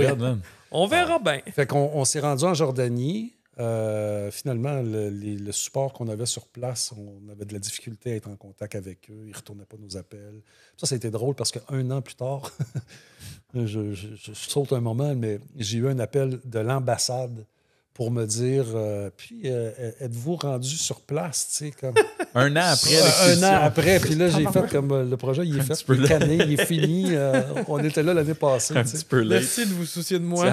On verra bien. Fait qu'on s'est rendu en Jordanie. Finalement, le support qu'on avait sur place, on avait de la difficulté à être en contact avec eux. Ils ne retournaient pas nos appels. Ça, c'était drôle parce qu'un an plus tard, je saute un moment, mais j'ai eu un appel de l'ambassade pour me dire êtes-vous rendu sur place? Tu sais, comme... un an après. Un an après. Puis là, j'ai fait comme le projet, il est fait, il est cané, il est fini. On était là l'année passée. Petit peu late. Merci de vous soucier de moi.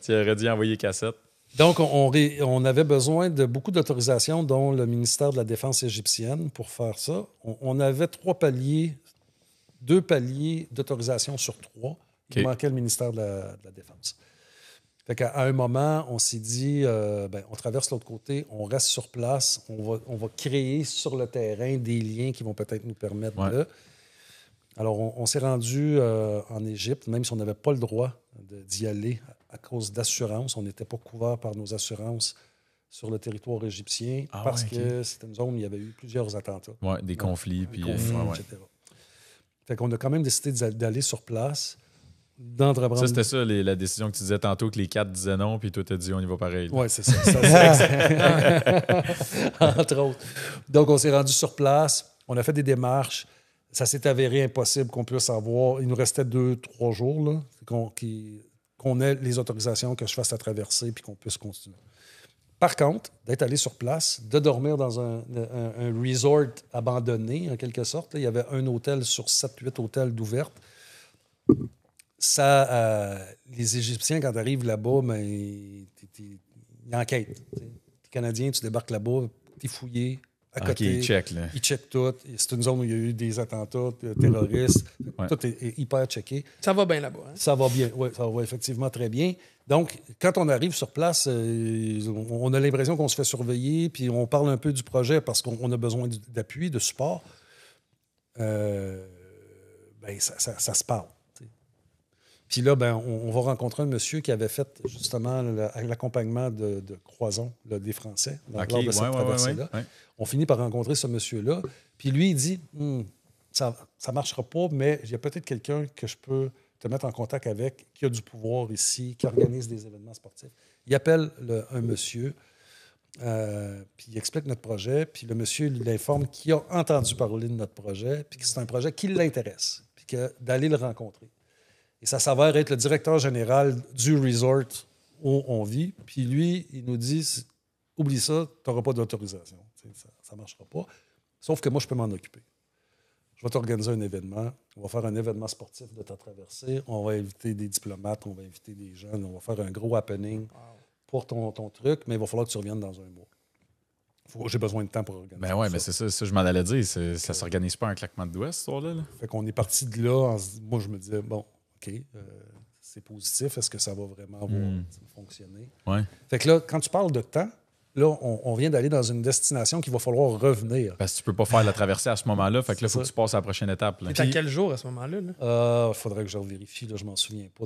Tu aurais dû envoyer cassette. Donc, on avait besoin de beaucoup d'autorisations, dont le ministère de la Défense égyptienne, pour faire ça. On avait deux paliers d'autorisation sur trois. Il manquait le ministère de la Défense. Fait qu'à un moment, on s'est dit, on traverse l'autre côté, on reste sur place, on va créer sur le terrain des liens qui vont peut-être nous permettre de... Alors, on s'est rendu en Égypte, même si on n'avait pas le droit d'y aller à cause d'assurance. On n'était pas couvert par nos assurances sur le territoire égyptien parce que c'était une zone où il y avait eu plusieurs attentats. Oui, des conflits. Etc. Fait qu'on a quand même décidé d'aller sur place. Ça, c'était ça, la décision que tu disais tantôt, que les quatre disaient non, puis toi, t'as dit, on y va pareil. Oui, c'est ça. Entre autres. Donc, on s'est rendu sur place. On a fait des démarches. Ça s'est avéré impossible qu'on puisse avoir... Il nous restait 2-3 jours, là, qu'on ait les autorisations, que je fasse la traversée puis qu'on puisse continuer. Par contre, d'être allé sur place, de dormir dans un resort abandonné, en quelque sorte, là, il y avait un hôtel sur 7-8 hôtels d'ouverte. Ça, les Égyptiens, quand tu arrives là-bas, ils enquêtent. Tu es Canadien, tu débarques là-bas, tu es fouillé. À côté, ils checkent tout. C'est une zone où il y a eu des attentats terroristes. Ouais. Tout est hyper checké. Ça va bien là-bas. Hein? Ça va bien, oui, ça va effectivement très bien. Donc, quand on arrive sur place, on a l'impression qu'on se fait surveiller, puis on parle un peu du projet parce qu'on a besoin d'appui, de support. Ça se parle. T'sais. Puis là, on va rencontrer un monsieur qui avait fait justement l'accompagnement de Croizon, des Français, lors de cette traversée-là. Ouais. On finit par rencontrer ce monsieur-là. Puis lui, il dit ça ne marchera pas, mais il y a peut-être quelqu'un que je peux te mettre en contact avec, qui a du pouvoir ici, qui organise des événements sportifs. Il appelle un monsieur, puis il explique notre projet. Puis le monsieur l'informe qu'il a entendu parler de notre projet, puis que c'est un projet qui l'intéresse, puis que d'aller le rencontrer. Et ça s'avère être le directeur général du resort où on vit. Puis lui, il nous dit « Oublie ça, tu n'auras pas d'autorisation. » Ça ne marchera pas. Sauf que moi, je peux m'en occuper. Je vais t'organiser un événement. On va faire un événement sportif de ta traversée. On va inviter des diplomates, on va inviter des jeunes. On va faire un gros happening pour ton truc, mais il va falloir que tu reviennes dans un mois. J'ai besoin de temps pour organiser ça. Oui, mais c'est ça je m'en allais dire. Ça ne s'organise pas un claquement de doigts, ce soir-là. Fait qu'on est parti de là. Moi, je me disais, bon, OK, c'est positif, est-ce que ça va vraiment avoir, fonctionner? Ouais. Fait que là, quand tu parles de temps, là, on vient d'aller dans une destination qu'il va falloir revenir. Parce que tu peux pas faire la traversée à ce moment-là. Fait que là, il faut que tu passes à la prochaine étape. Là. Puis à quel jour à ce moment-là? Il faudrait que je vérifie. Là, je m'en souviens pas.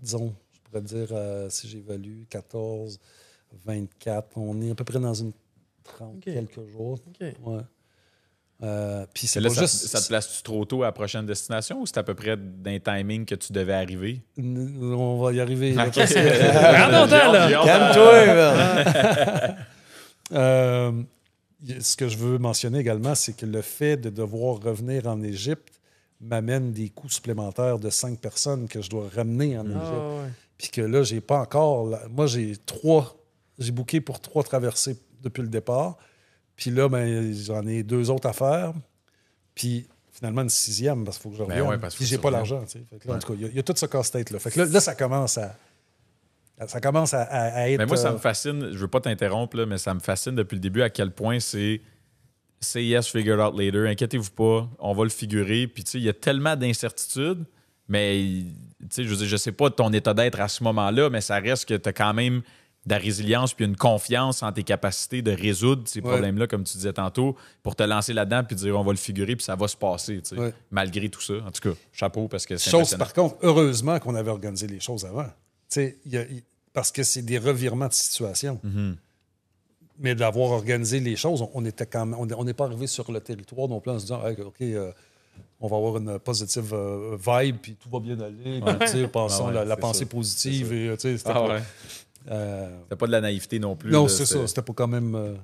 Disons, je pourrais dire, si j'évalue, 14, 24. On est à peu près dans une 30, quelques jours. Okay. Ouais. Puis c'est là, ça te place-tu trop tôt à la prochaine destination ou c'est à peu près d'un timing que tu devais arriver? On va y arriver. Calme-toi. Ce que je veux mentionner également, c'est que le fait de devoir revenir en Égypte m'amène des coûts supplémentaires de 5 personnes que je dois ramener en Égypte. Ouais. Puis que là, j'ai pas encore... Moi, j'ai booké pour 3 traversées depuis le départ. Puis là, ben, j'en ai 2 autres à faire. Puis finalement, une 6e, parce qu'il faut que je revienne. Ouais, puis j'ai pas l'argent. Tu sais. En tout cas, il y a tout ce casse-tête-là. Fait que là, ça commence à... Ça commence à être... Mais moi, ça me fascine. Je veux pas t'interrompre, là, mais ça me fascine depuis le début à quel point c'est... Say yes, figure it out later. Inquiétez-vous pas. On va le figurer. Puis tu sais, il y a tellement d'incertitudes. Mais tu sais, je sais pas ton état d'être à ce moment-là, mais ça reste que t'as quand même... de la résilience puis une confiance en tes capacités de résoudre ces problèmes-là, comme tu disais tantôt, pour te lancer là-dedans puis dire on va le figurer puis ça va se passer, tu sais, malgré tout ça. En tout cas, chapeau parce que c'est impressionnant. Par contre, heureusement qu'on avait organisé les choses avant. Tu sais, parce que c'est des revirements de situation. Mais d'avoir organisé les choses, on était quand même, on n'est pas arrivé sur le territoire non plus en se disant hey, OK, on va avoir une positive vibe puis tout va bien aller. Puis, tu sais, passons la pensée positive. Et, tu sais, c'était c'était pas de la naïveté non plus. Non, c'est ça. C'était pas quand même...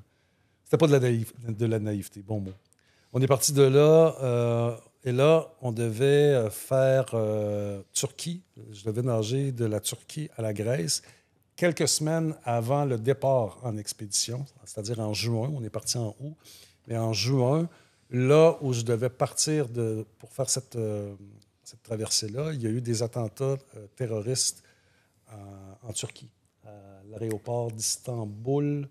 c'était pas de la naïveté. Bon mot. On est parti de là. Et là, on devait faire Turquie. Je devais nager de la Turquie à la Grèce quelques semaines avant le départ en expédition, c'est-à-dire en juin. On est parti en août. Mais en juin, là où je devais partir pour faire cette traversée-là, il y a eu des attentats terroristes en Turquie. L'aéroport d'Istanbul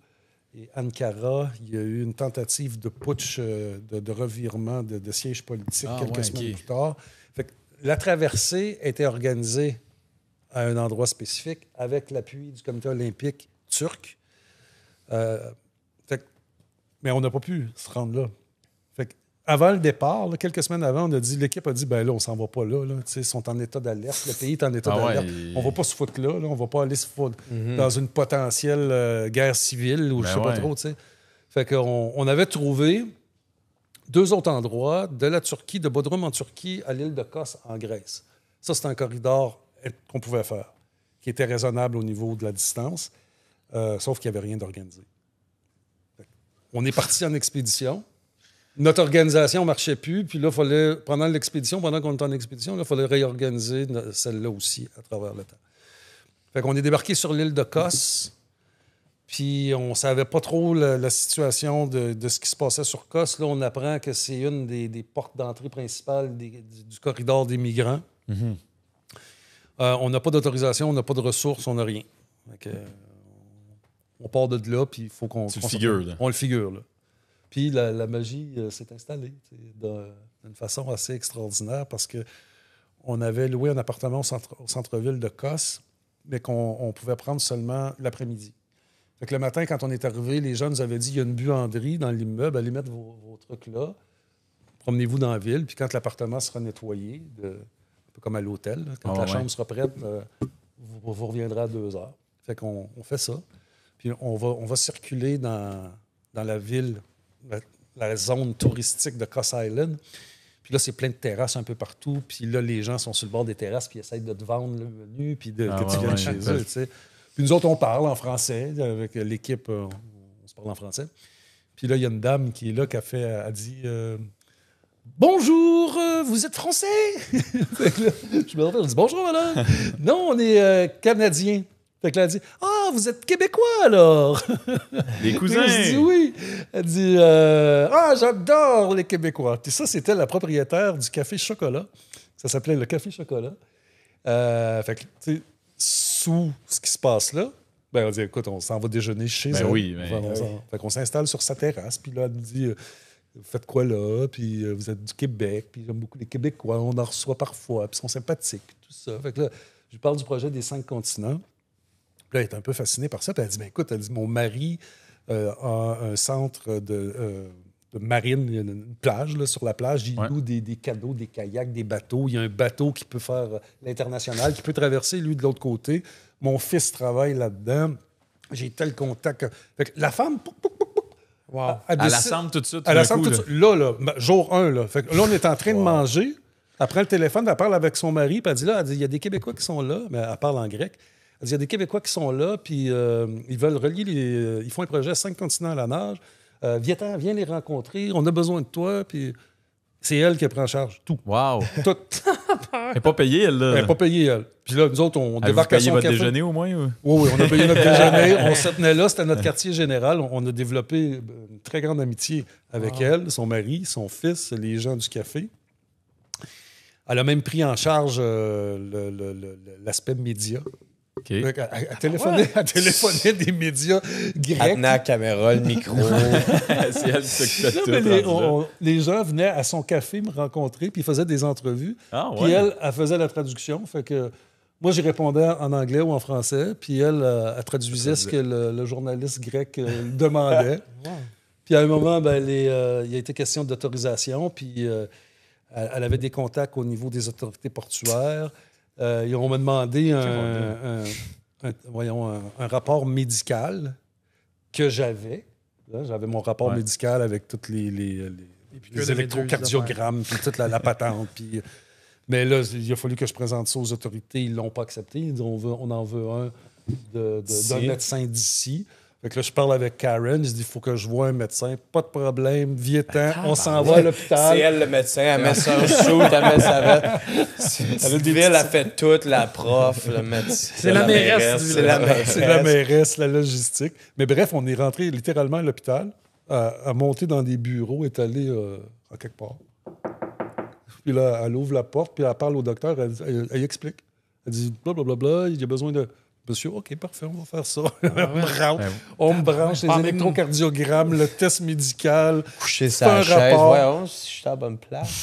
et Ankara, il y a eu une tentative de putsch, de revirement de siège politique quelques semaines plus tard. Fait que la traversée était organisée à un endroit spécifique avec l'appui du Comité olympique turc. Mais on n'a pas pu se rendre là. Fait que avant le départ, là, quelques semaines avant, l'équipe a dit ben là, on s'en va pas là. Ils sont en état d'alerte, le pays est en état d'alerte. Ouais. On va pas se foutre là, on va pas aller se foutre dans une potentielle guerre civile ou ben je sais pas trop. T'sais. Fait qu'on avait trouvé 2 autres endroits, de la Turquie, de Bodrum en Turquie à l'île de Kos en Grèce. Ça, c'était un corridor qu'on pouvait faire, qui était raisonnable au niveau de la distance, sauf qu'il n'y avait rien d'organisé. On est parti en expédition. Notre organisation ne marchait plus, puis là, il fallait, pendant qu'on était en expédition, il fallait réorganiser celle-là aussi à travers le temps. Fait qu'on est débarqué sur l'île de Kos, puis on ne savait pas trop la situation de ce qui se passait sur Kos. Là, on apprend que c'est une des portes d'entrée principales du corridor des migrants. On n'a pas d'autorisation, on n'a pas de ressources, on n'a rien. Donc, on part de là, puis il faut qu'on... Tu le figures, là. On le figure, là. Puis la magie s'est installée d'une façon assez extraordinaire parce qu'on avait loué un appartement au centre-ville de Kos, mais qu'on pouvait prendre seulement l'après-midi. Fait que le matin, quand on est arrivé, les gens nous avaient dit il y a une buanderie dans l'immeuble, allez mettre vos trucs là, promenez-vous dans la ville, puis quand l'appartement sera nettoyé, un peu comme à l'hôtel, quand la chambre sera prête, vous reviendrez à 2 heures. Fait qu'on fait ça. Puis on va circuler dans la ville. La zone touristique de Kos Island. Puis là, c'est plein de terrasses un peu partout. Puis là, les gens sont sur le bord des terrasses puis ils essayent de te vendre le menu puis que tu viennes chez eux, tu sais. Puis nous autres, on parle en français. Avec l'équipe, on se parle en français. Puis là, il y a une dame qui est là qui a dit « Bonjour, vous êtes français? » Je me rappelle, je dis « Bonjour, madame. »« Non, on est Canadien. » Fait qu'elle a dit « Ah, vous êtes Québécois, alors! » Les cousins! Elle dit « Oui! » Elle dit « Ah, j'adore les Québécois! » Puis ça, c'était la propriétaire du Café Chocolat. Ça s'appelait le Café Chocolat. Fait que, tu sais, sous ce qui se passe là, ben on dit « Écoute, on s'en va déjeuner chez eux. » Fait qu'on s'installe sur sa terrasse, puis là, elle nous dit « Vous faites quoi là? » Puis vous êtes du Québec, puis j'aime beaucoup les Québécois, on en reçoit parfois, puis ils sont sympathiques, puis tout ça. Fait que là, Je parle du projet des 5 continents. Puis là, elle est un peu fascinée par ça. Puis elle dit, bien, écoute, elle dit, mon mari a un centre de marine, il y a une plage, là, sur la plage, il loue des cadeaux, des kayaks, des bateaux. Il y a un bateau qui peut faire l'international, qui peut traverser, lui, de l'autre côté. Mon fils travaille là-dedans. J'ai tel contact. Fait que la femme... Pouc, pouc, pouc, wow. Elle l'assemble tout de suite. Elle l'assemble tout de suite. Là, jour 1, là. Fait que là, on est en train de manger. Elle prend le téléphone, elle parle avec son mari, puis elle dit, là, il y a des Québécois qui sont là. Mais elle parle en grec. Elle dit, il y a des Québécois qui sont là, puis ils veulent relier les... Ils font un projet 5 continents à la nage. Viens les rencontrer. On a besoin de toi, puis... C'est elle qui prend en charge tout. Wow! Tout. Elle n'est pas payée, elle, là. Elle n'est pas payée, elle. Puis là, nous autres, on débarque à son café. Vous payez votre déjeuner, au moins? Ou? Oui, on a payé notre déjeuner. On se tenait là. C'était notre quartier général. On a développé une très grande amitié avec elle, son mari, son fils, les gens du café. Elle a même pris en charge l'aspect média. Okay. Donc, à téléphoner des médias grecs. À la caméra, le micro. C'est elle qui s'occupe de tout. Les gens venaient à son café me rencontrer, puis ils faisaient des entrevues. Ah, ouais. Puis elle faisait la traduction. Fait que moi, j'y répondais en anglais ou en français, puis elle traduisait ce que le journaliste grec demandait. Wow. Puis à un moment, il a été question d'autorisation, puis elle avait des contacts au niveau des autorités portuaires. On m'a demandé un rapport médical que j'avais. Là, j'avais mon rapport médical avec tous les électrocardiogrammes, puis toute la patente. Puis... Mais là, il a fallu que je présente ça aux autorités. Ils ne l'ont pas accepté. Ils disent, on en veut un d'un médecin d'ici. Fait que là, je parle avec Karen, je dis, il faut que je voie un médecin, pas de problème, viens-t'en, on s'en va à l'hôpital. C'est elle, le médecin, elle met son shoot, elle met sa veste. Elle a fait tout, la prof, le médecin. C'est la mairesse. C'est la mairesse, la logistique. Mais bref, on est rentré littéralement à l'hôpital, à monter dans des bureaux, est allée à quelque part. Puis là, elle ouvre la porte, puis elle parle au docteur, elle explique. Elle dit, blablabla, il y a besoin de... Monsieur, OK, parfait, on va faire ça. On me branche les électrocardiogramme, le test médical. Coucher sa chaise, voyons, si je suis à la bonne place.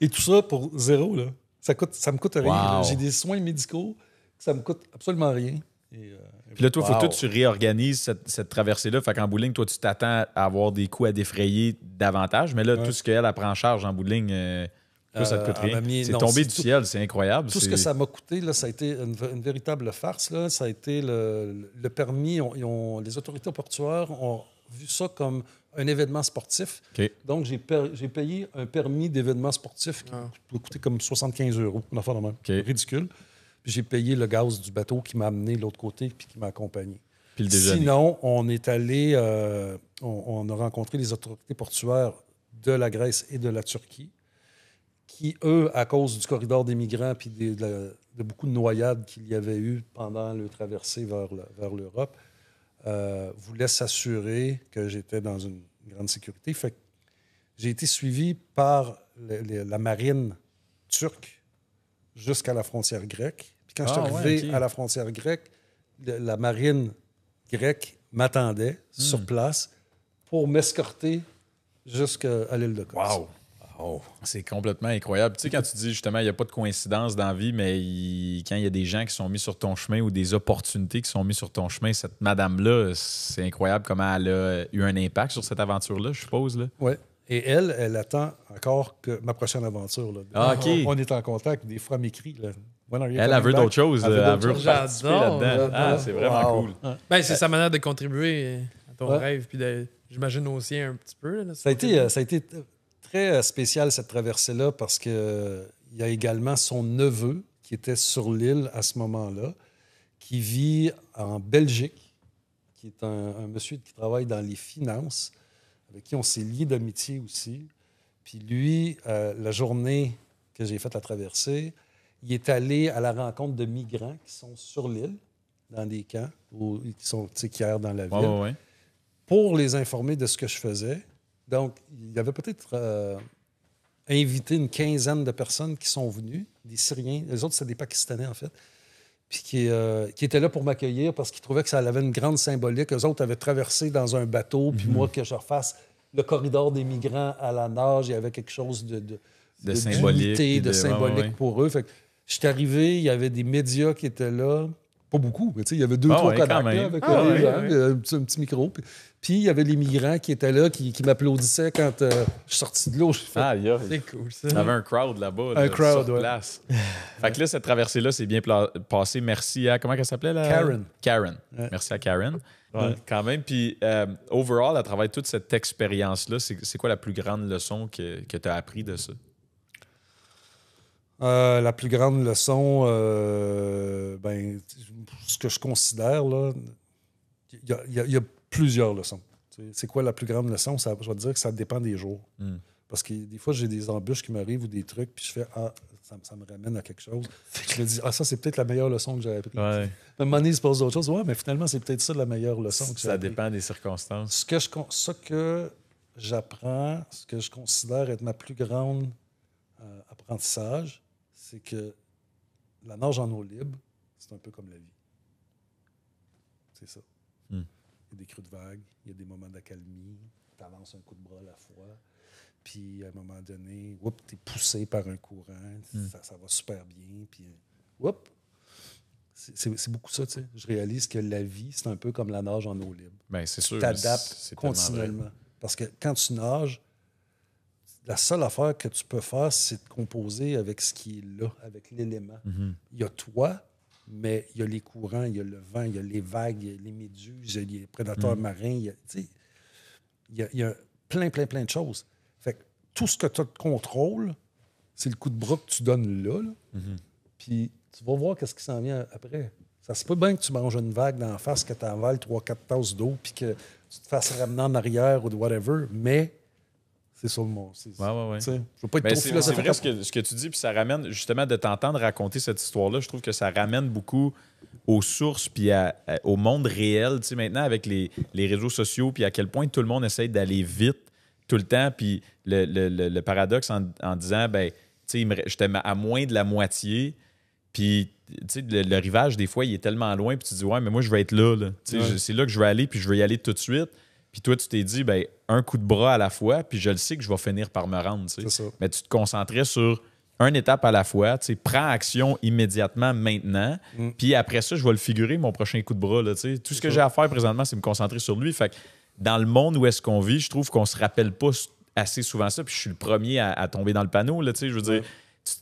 Et tout ça pour zéro, là. Ça me coûte rien. Wow. J'ai des soins médicaux, ça me coûte absolument rien. Puis là, toi, il faut que tu réorganises cette traversée-là. Fait qu'en bout de ligne, toi, tu t'attends à avoir des coûts à défrayer davantage. Mais là, tout ce qu'elle prend en charge en bout de ligne... ça te coûte rien. C'est tombé du ciel, c'est incroyable. Tout ce que ça m'a coûté, là, ça a été une véritable farce. Là. Ça a été le permis. Les autorités portuaires ont vu ça comme un événement sportif. Okay. Donc, j'ai payé un permis d'événement sportif qui m'a coûté comme 75 €. Une affaire de même. Okay. Ridicule. Puis j'ai payé le gaz du bateau qui m'a amené de l'autre côté et qui m'a accompagné. Puis le déjeuner. Sinon, on est allé... on a rencontré les autorités portuaires de la Grèce et de la Turquie, qui, eux, à cause du corridor des migrants puis de beaucoup de noyades qu'il y avait eu pendant le traversée vers l'Europe, voulaient s'assurer que j'étais dans une grande sécurité. Fait que j'ai été suivi par la marine turque jusqu'à la frontière grecque. Puis quand je suis arrivé à la frontière grecque, la marine grecque m'attendait sur place pour m'escorter jusqu'à l'île de Corse. Wow. Oh, c'est complètement incroyable. Tu sais, quand tu dis justement il n'y a pas de coïncidence dans la vie, mais quand il y a des gens qui sont mis sur ton chemin ou des opportunités qui sont mises sur ton chemin, cette madame-là, c'est incroyable comment elle a eu un impact sur cette aventure-là, je suppose. Oui. Et elle attend encore que ma prochaine aventure. Là. Ah, OK. On est en contact. Des fois, elle m'écrit. Elle veut d'autres choses. Elle veut participer là-dedans. Ah, c'est vraiment cool. Ben, c'est sa manière de contribuer à ton rêve. Puis j'imagine aussi un petit peu. Là, ça a été très spécial cette traversée-là parce qu'il y a également son neveu qui était sur l'île à ce moment-là, qui vit en Belgique, qui est un monsieur qui travaille dans les finances, avec qui on s'est lié d'amitié aussi. Puis lui, la journée que j'ai fait la traversée, il est allé à la rencontre de migrants qui sont sur l'île, dans des camps, ou qui errent dans la ville, pour les informer de ce que je faisais. Donc, il y avait peut-être invité une quinzaine de personnes qui sont venues, des Syriens. Les autres, c'est des Pakistanais, en fait, puis qui étaient là pour m'accueillir parce qu'ils trouvaient que ça avait une grande symbolique. Eux autres avaient traversé dans un bateau, puis moi, que je refasse le corridor des migrants à la nage, il y avait quelque chose de symbolique, d'unité, de symbolique pour eux. Fait que Je suis arrivé, il y avait des médias qui étaient là. Pas beaucoup, mais tu sais, il y avait deux, trois cadavres avec les gens, un petit micro. Puis il y avait les migrants qui étaient là, qui m'applaudissaient quand je suis sorti de l'eau. C'est cool, ça. Il y avait un crowd là-bas, sur place. Fait que là, cette traversée-là, c'est bien passé. Merci à... Comment elle s'appelait? Karen. Karen. Ouais. Merci à Karen. Ouais. Quand même. Puis, overall, à travers toute cette expérience-là, c'est quoi la plus grande leçon que tu as appris de ça? La plus grande leçon, ce que je considère, là, il y a plusieurs leçons. C'est quoi la plus grande leçon? Ça, je vais te dire que ça dépend des jours. Mm. Parce que des fois, j'ai des embûches qui m'arrivent ou des trucs, puis je fais « Ah, ça me ramène à quelque chose. » Je me dis « Ah, ça, c'est peut-être la meilleure leçon que j'ai appris. » À un moment donné, il se passe d'autres choses. « Ouais, mais finalement, c'est peut-être ça la meilleure leçon que j'ai appris. » Ça dépend des circonstances. Ce que j'apprends, ce que je considère être ma plus grande apprentissage, c'est que la nage en eau libre, c'est un peu comme la vie. C'est ça. Mm. Il y a des crues de vagues, il y a des moments d'accalmie, tu avances un coup de bras à la fois, puis à un moment donné, tu es poussé par un courant, ça va super bien, puis c'est beaucoup ça, tu sais. Je réalise que la vie, c'est un peu comme la nage en eau libre. Bien, c'est sûr. Tu t'adaptes continuellement. Parce que quand tu nages, la seule affaire que tu peux faire, c'est de composer avec ce qui est là, avec l'élément. Mm-hmm. Il y a toi, mais il y a les courants, il y a le vent, il y a les vagues, il y a les méduses, il y a les prédateurs marins. Il y a plein de choses. Fait que tout ce que tu as de contrôle, c'est le coup de bras que tu donnes là. Mm-hmm. Puis tu vas voir qu'est-ce qui s'en vient après. Ça se peut bien que tu manges une vague d'en face, que tu avales 3-4 tasses d'eau, puis que tu te fasses ramener en arrière ou whatever, mais... C'est ça le mot. Je veux pas être trop philosophique. C'est vrai ce que tu dis, puis ça ramène, justement, de t'entendre raconter cette histoire-là, je trouve que ça ramène beaucoup aux sources, puis au monde réel. Tu sais, maintenant, avec les réseaux sociaux, puis à quel point tout le monde essaie d'aller vite tout le temps, puis le paradoxe en disant, ben, tu sais, j'étais à moins de la moitié, puis, tu sais, le rivage, des fois, il est tellement loin, puis tu dis, ouais, mais moi, je veux être là. Tu sais, c'est là que je veux aller, puis je veux y aller tout de suite. Puis toi, tu t'es dit, ben un coup de bras à la fois, puis je le sais que je vais finir par me rendre. Tu sais. Mais tu te concentrais sur une étape à la fois, tu sais, prends action immédiatement maintenant, puis après ça, je vais le figurer, mon prochain coup de bras. Là, tu sais. Tout ce que j'ai à faire présentement, c'est me concentrer sur lui. Fait que dans le monde où est-ce qu'on vit, je trouve qu'on se rappelle pas assez souvent ça, puis je suis le premier à tomber dans le panneau. Là, tu sais, je veux dire,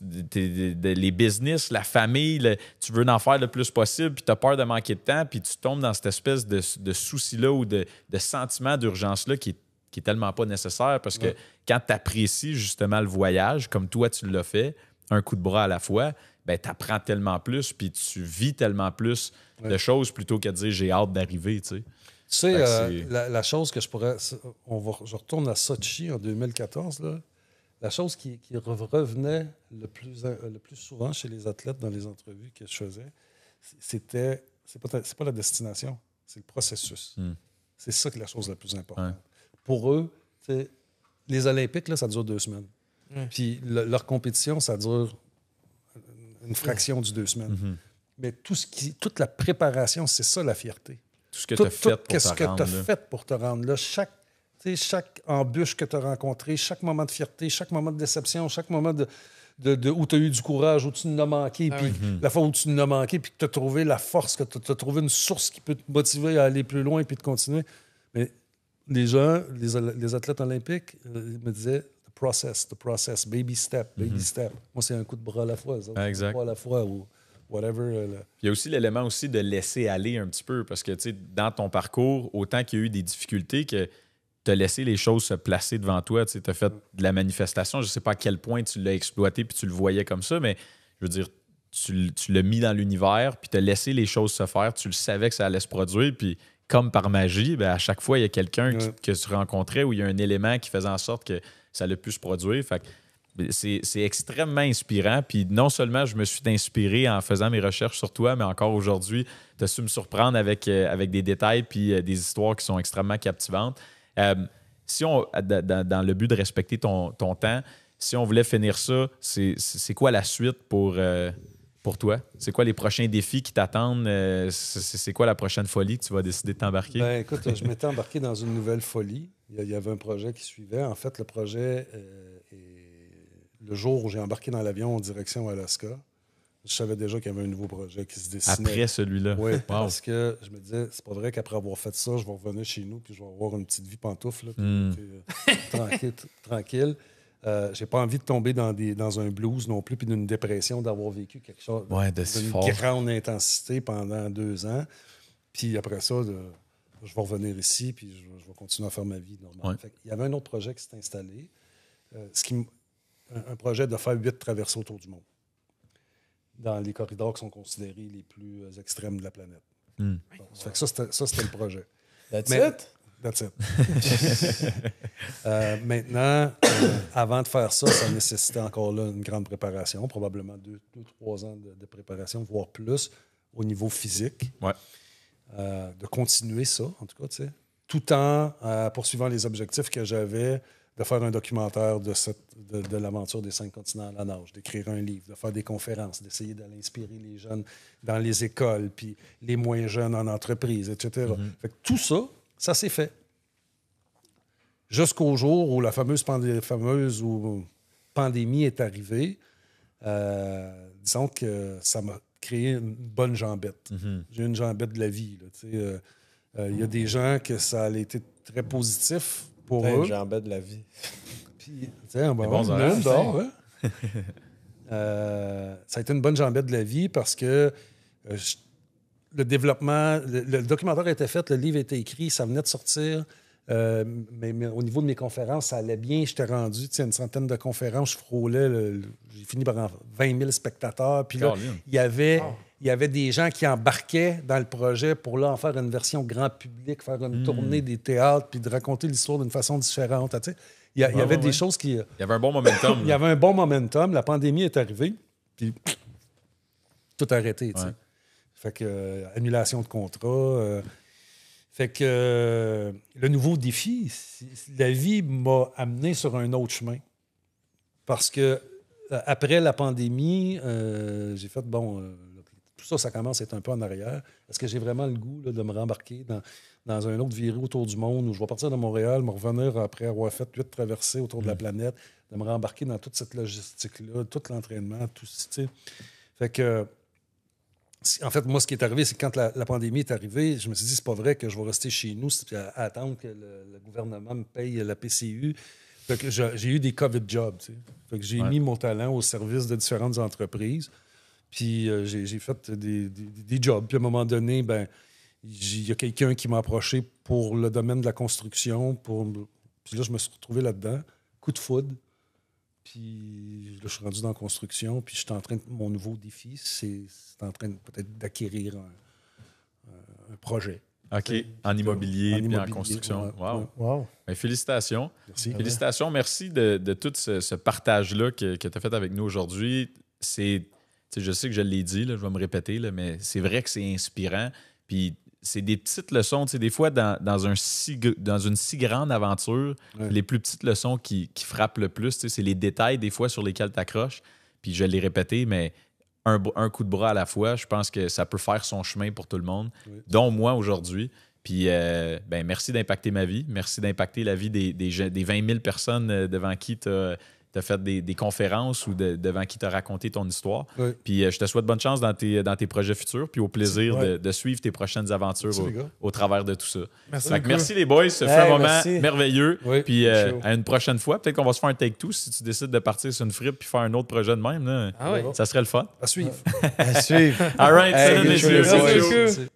les business, la famille, tu veux en faire le plus possible, puis tu as peur de manquer de temps, puis tu tombes dans cette espèce de souci-là ou de sentiment d'urgence-là qui est tellement pas nécessaire parce que quand tu apprécies justement le voyage, comme toi tu l'as fait, un coup de bras à la fois, ben tu apprends tellement plus, puis tu vis tellement plus de choses plutôt que de dire j'ai hâte d'arriver. Tu sais, la chose que je pourrais. Je retourne à Sochi en 2014, là. La chose qui revenait le plus souvent chez les athlètes dans les entrevues que je faisais, c'était, c'est pas la destination, c'est le processus. Mm. C'est ça qui est la chose la plus importante. Ouais. Pour eux, les Olympiques, là, ça dure 2 semaines. Mm. Puis leur compétition, ça dure une fraction du 2 semaines. Mm-hmm. Mais toute la préparation, c'est ça la fierté. Tout ce que tu as fait pour te rendre là. Chaque embûche que tu as rencontrée, chaque moment de fierté, chaque moment de déception, chaque moment de où tu as eu du courage, où tu n'as manqué, puis la fois où tu n'as manqué, puis que tu as trouvé la force, que tu as trouvé une source qui peut te motiver à aller plus loin puis de continuer. Mais les gens, les athlètes olympiques, ils me disaient the process, baby step, baby step. Moi, c'est un coup de bras à la fois, ça. Un coup de bras à la fois ou whatever. Il y a aussi l'élément aussi de laisser aller un petit peu parce que tu sais, dans ton parcours, autant qu'il y a eu des difficultés que t'as laissé les choses se placer devant toi. Tu as fait de la manifestation. Je ne sais pas à quel point tu l'as exploité puis tu le voyais comme ça, mais je veux dire, tu l'as mis dans l'univers puis tu as laissé les choses se faire. Tu le savais que ça allait se produire. Puis comme par magie, bien, à chaque fois, il y a quelqu'un que tu rencontrais où il y a un élément qui faisait en sorte que ça l'a pu se produire. Fait que c'est extrêmement inspirant. Puis non seulement je me suis inspiré en faisant mes recherches sur toi, mais encore aujourd'hui, tu as su me surprendre avec des détails puis des histoires qui sont extrêmement captivantes. Dans le but de respecter ton temps, si on voulait finir ça, c'est quoi la suite pour toi? C'est quoi les prochains défis qui t'attendent? C'est quoi la prochaine folie que tu vas décider de t'embarquer? Ben, écoute, je m'étais embarqué dans une nouvelle folie. Il y avait un projet qui suivait. En fait, le projet, le jour où j'ai embarqué dans l'avion en direction Alaska, je savais déjà qu'il y avait un nouveau projet qui se dessinait. Après celui-là. Oui, wow. Parce que je me disais, c'est pas vrai qu'après avoir fait ça, je vais revenir chez nous puis je vais avoir une petite vie pantoufle. Là, puis, tranquille. Tranquille. J'ai pas envie de tomber dans un blues non plus puis d'une dépression d'avoir vécu quelque chose d'une grande intensité pendant 2 ans. Puis après ça, je vais revenir ici puis je vais continuer à faire ma vie normalement. Ouais. Il y avait un autre projet qui s'est installé. Un projet de faire 8 traversées autour du monde dans les corridors qui sont considérés les plus extrêmes de la planète. Mm. Donc, ça, c'était le projet. That's it. Maintenant, avant de faire ça, ça nécessitait encore là une grande préparation, probablement 2 ou 3 ans de préparation, voire plus, au niveau physique. Ouais. De continuer ça, en tout cas, tu sais, tout en poursuivant les objectifs que j'avais de faire un documentaire de l'aventure des 5 continents à la nage, d'écrire un livre, de faire des conférences, d'essayer d'aller inspirer les jeunes dans les écoles, puis les moins jeunes en entreprise, etc. Mm-hmm. Fait que tout ça, ça s'est fait. Jusqu'au jour où la fameuse pandémie est arrivée, disons que ça m'a créé une bonne jambette. Mm-hmm. J'ai une jambette de la vie. Il y a des gens que ça a été très positif pour eux. Une jambette de la vie. Puis, tiens, ça a été une bonne jambette de la vie parce que le développement, le documentaire était fait, le livre était écrit, ça venait de sortir. Mais au niveau de mes conférences, ça allait bien. J'étais rendu à une centaine de conférences. Je frôlais, j'ai fini par 20 000 spectateurs. Puis là, il y avait des gens qui embarquaient dans le projet pour là, en faire une version grand public, faire une tournée des théâtres, puis de raconter l'histoire d'une façon différente. Tu sais, il y avait des choses qui... Il y avait un bon momentum. Il y avait un bon momentum. La pandémie est arrivée, puis tout arrêté. Tu sais. Fait que annulation de contrat... Fait que le nouveau défi, la vie m'a amené sur un autre chemin. Parce que après la pandémie, j'ai fait, tout ça, ça commence à être un peu en arrière. Est-ce que j'ai vraiment le goût de me rembarquer dans un autre viré autour du monde où je vais partir de Montréal, me revenir après avoir fait 8 traversées autour de la planète, de me rembarquer dans toute cette logistique-là, tout l'entraînement, tout ça, tu sais. Fait que... En fait, moi, ce qui est arrivé, c'est que quand la pandémie est arrivée, je me suis dit, c'est pas vrai que je vais rester chez nous à attendre que le gouvernement me paye la PCU. Fait que j'ai eu des COVID jobs. Tu sais. Fait que j'ai mis mon talent au service de différentes entreprises. Puis j'ai fait des jobs. Puis à un moment donné, il y a quelqu'un qui m'a approché pour le domaine de la construction. Puis là, je me suis retrouvé là-dedans. Coup de foudre. Puis là, je suis rendu dans la construction, puis je suis en train de, mon nouveau défi, c'est en train peut-être d'acquérir un projet. OK, en immobilier, puis en construction. Wow. Bien, félicitations. Merci. Félicitations, merci de tout ce partage-là que tu as fait avec nous aujourd'hui. Je sais que je l'ai dit, là, je vais me répéter, là, mais c'est vrai que c'est inspirant. Puis c'est des petites leçons, tu sais, des fois, dans une si grande aventure, les plus petites leçons qui frappent le plus, tu sais, c'est les détails, des fois, sur lesquels tu accroches. Puis je l'ai répété, mais un coup de bras à la fois, je pense que ça peut faire son chemin pour tout le monde, dont moi aujourd'hui. Puis merci d'impacter ma vie, merci d'impacter la vie des 20 000 personnes devant qui tu as fait des conférences ou devant qui t'as raconté ton histoire. Oui. Puis je te souhaite bonne chance dans tes projets futurs, puis au plaisir de suivre tes prochaines aventures au travers de tout ça. Merci les boys, ça fait un moment merveilleux. Oui, puis à une prochaine fois, peut-être qu'on va se faire un take-two si tu décides de partir sur une frippe puis faire un autre projet de même. Là, ça serait le fun. À suivre. À suivre. All right, salut messieurs.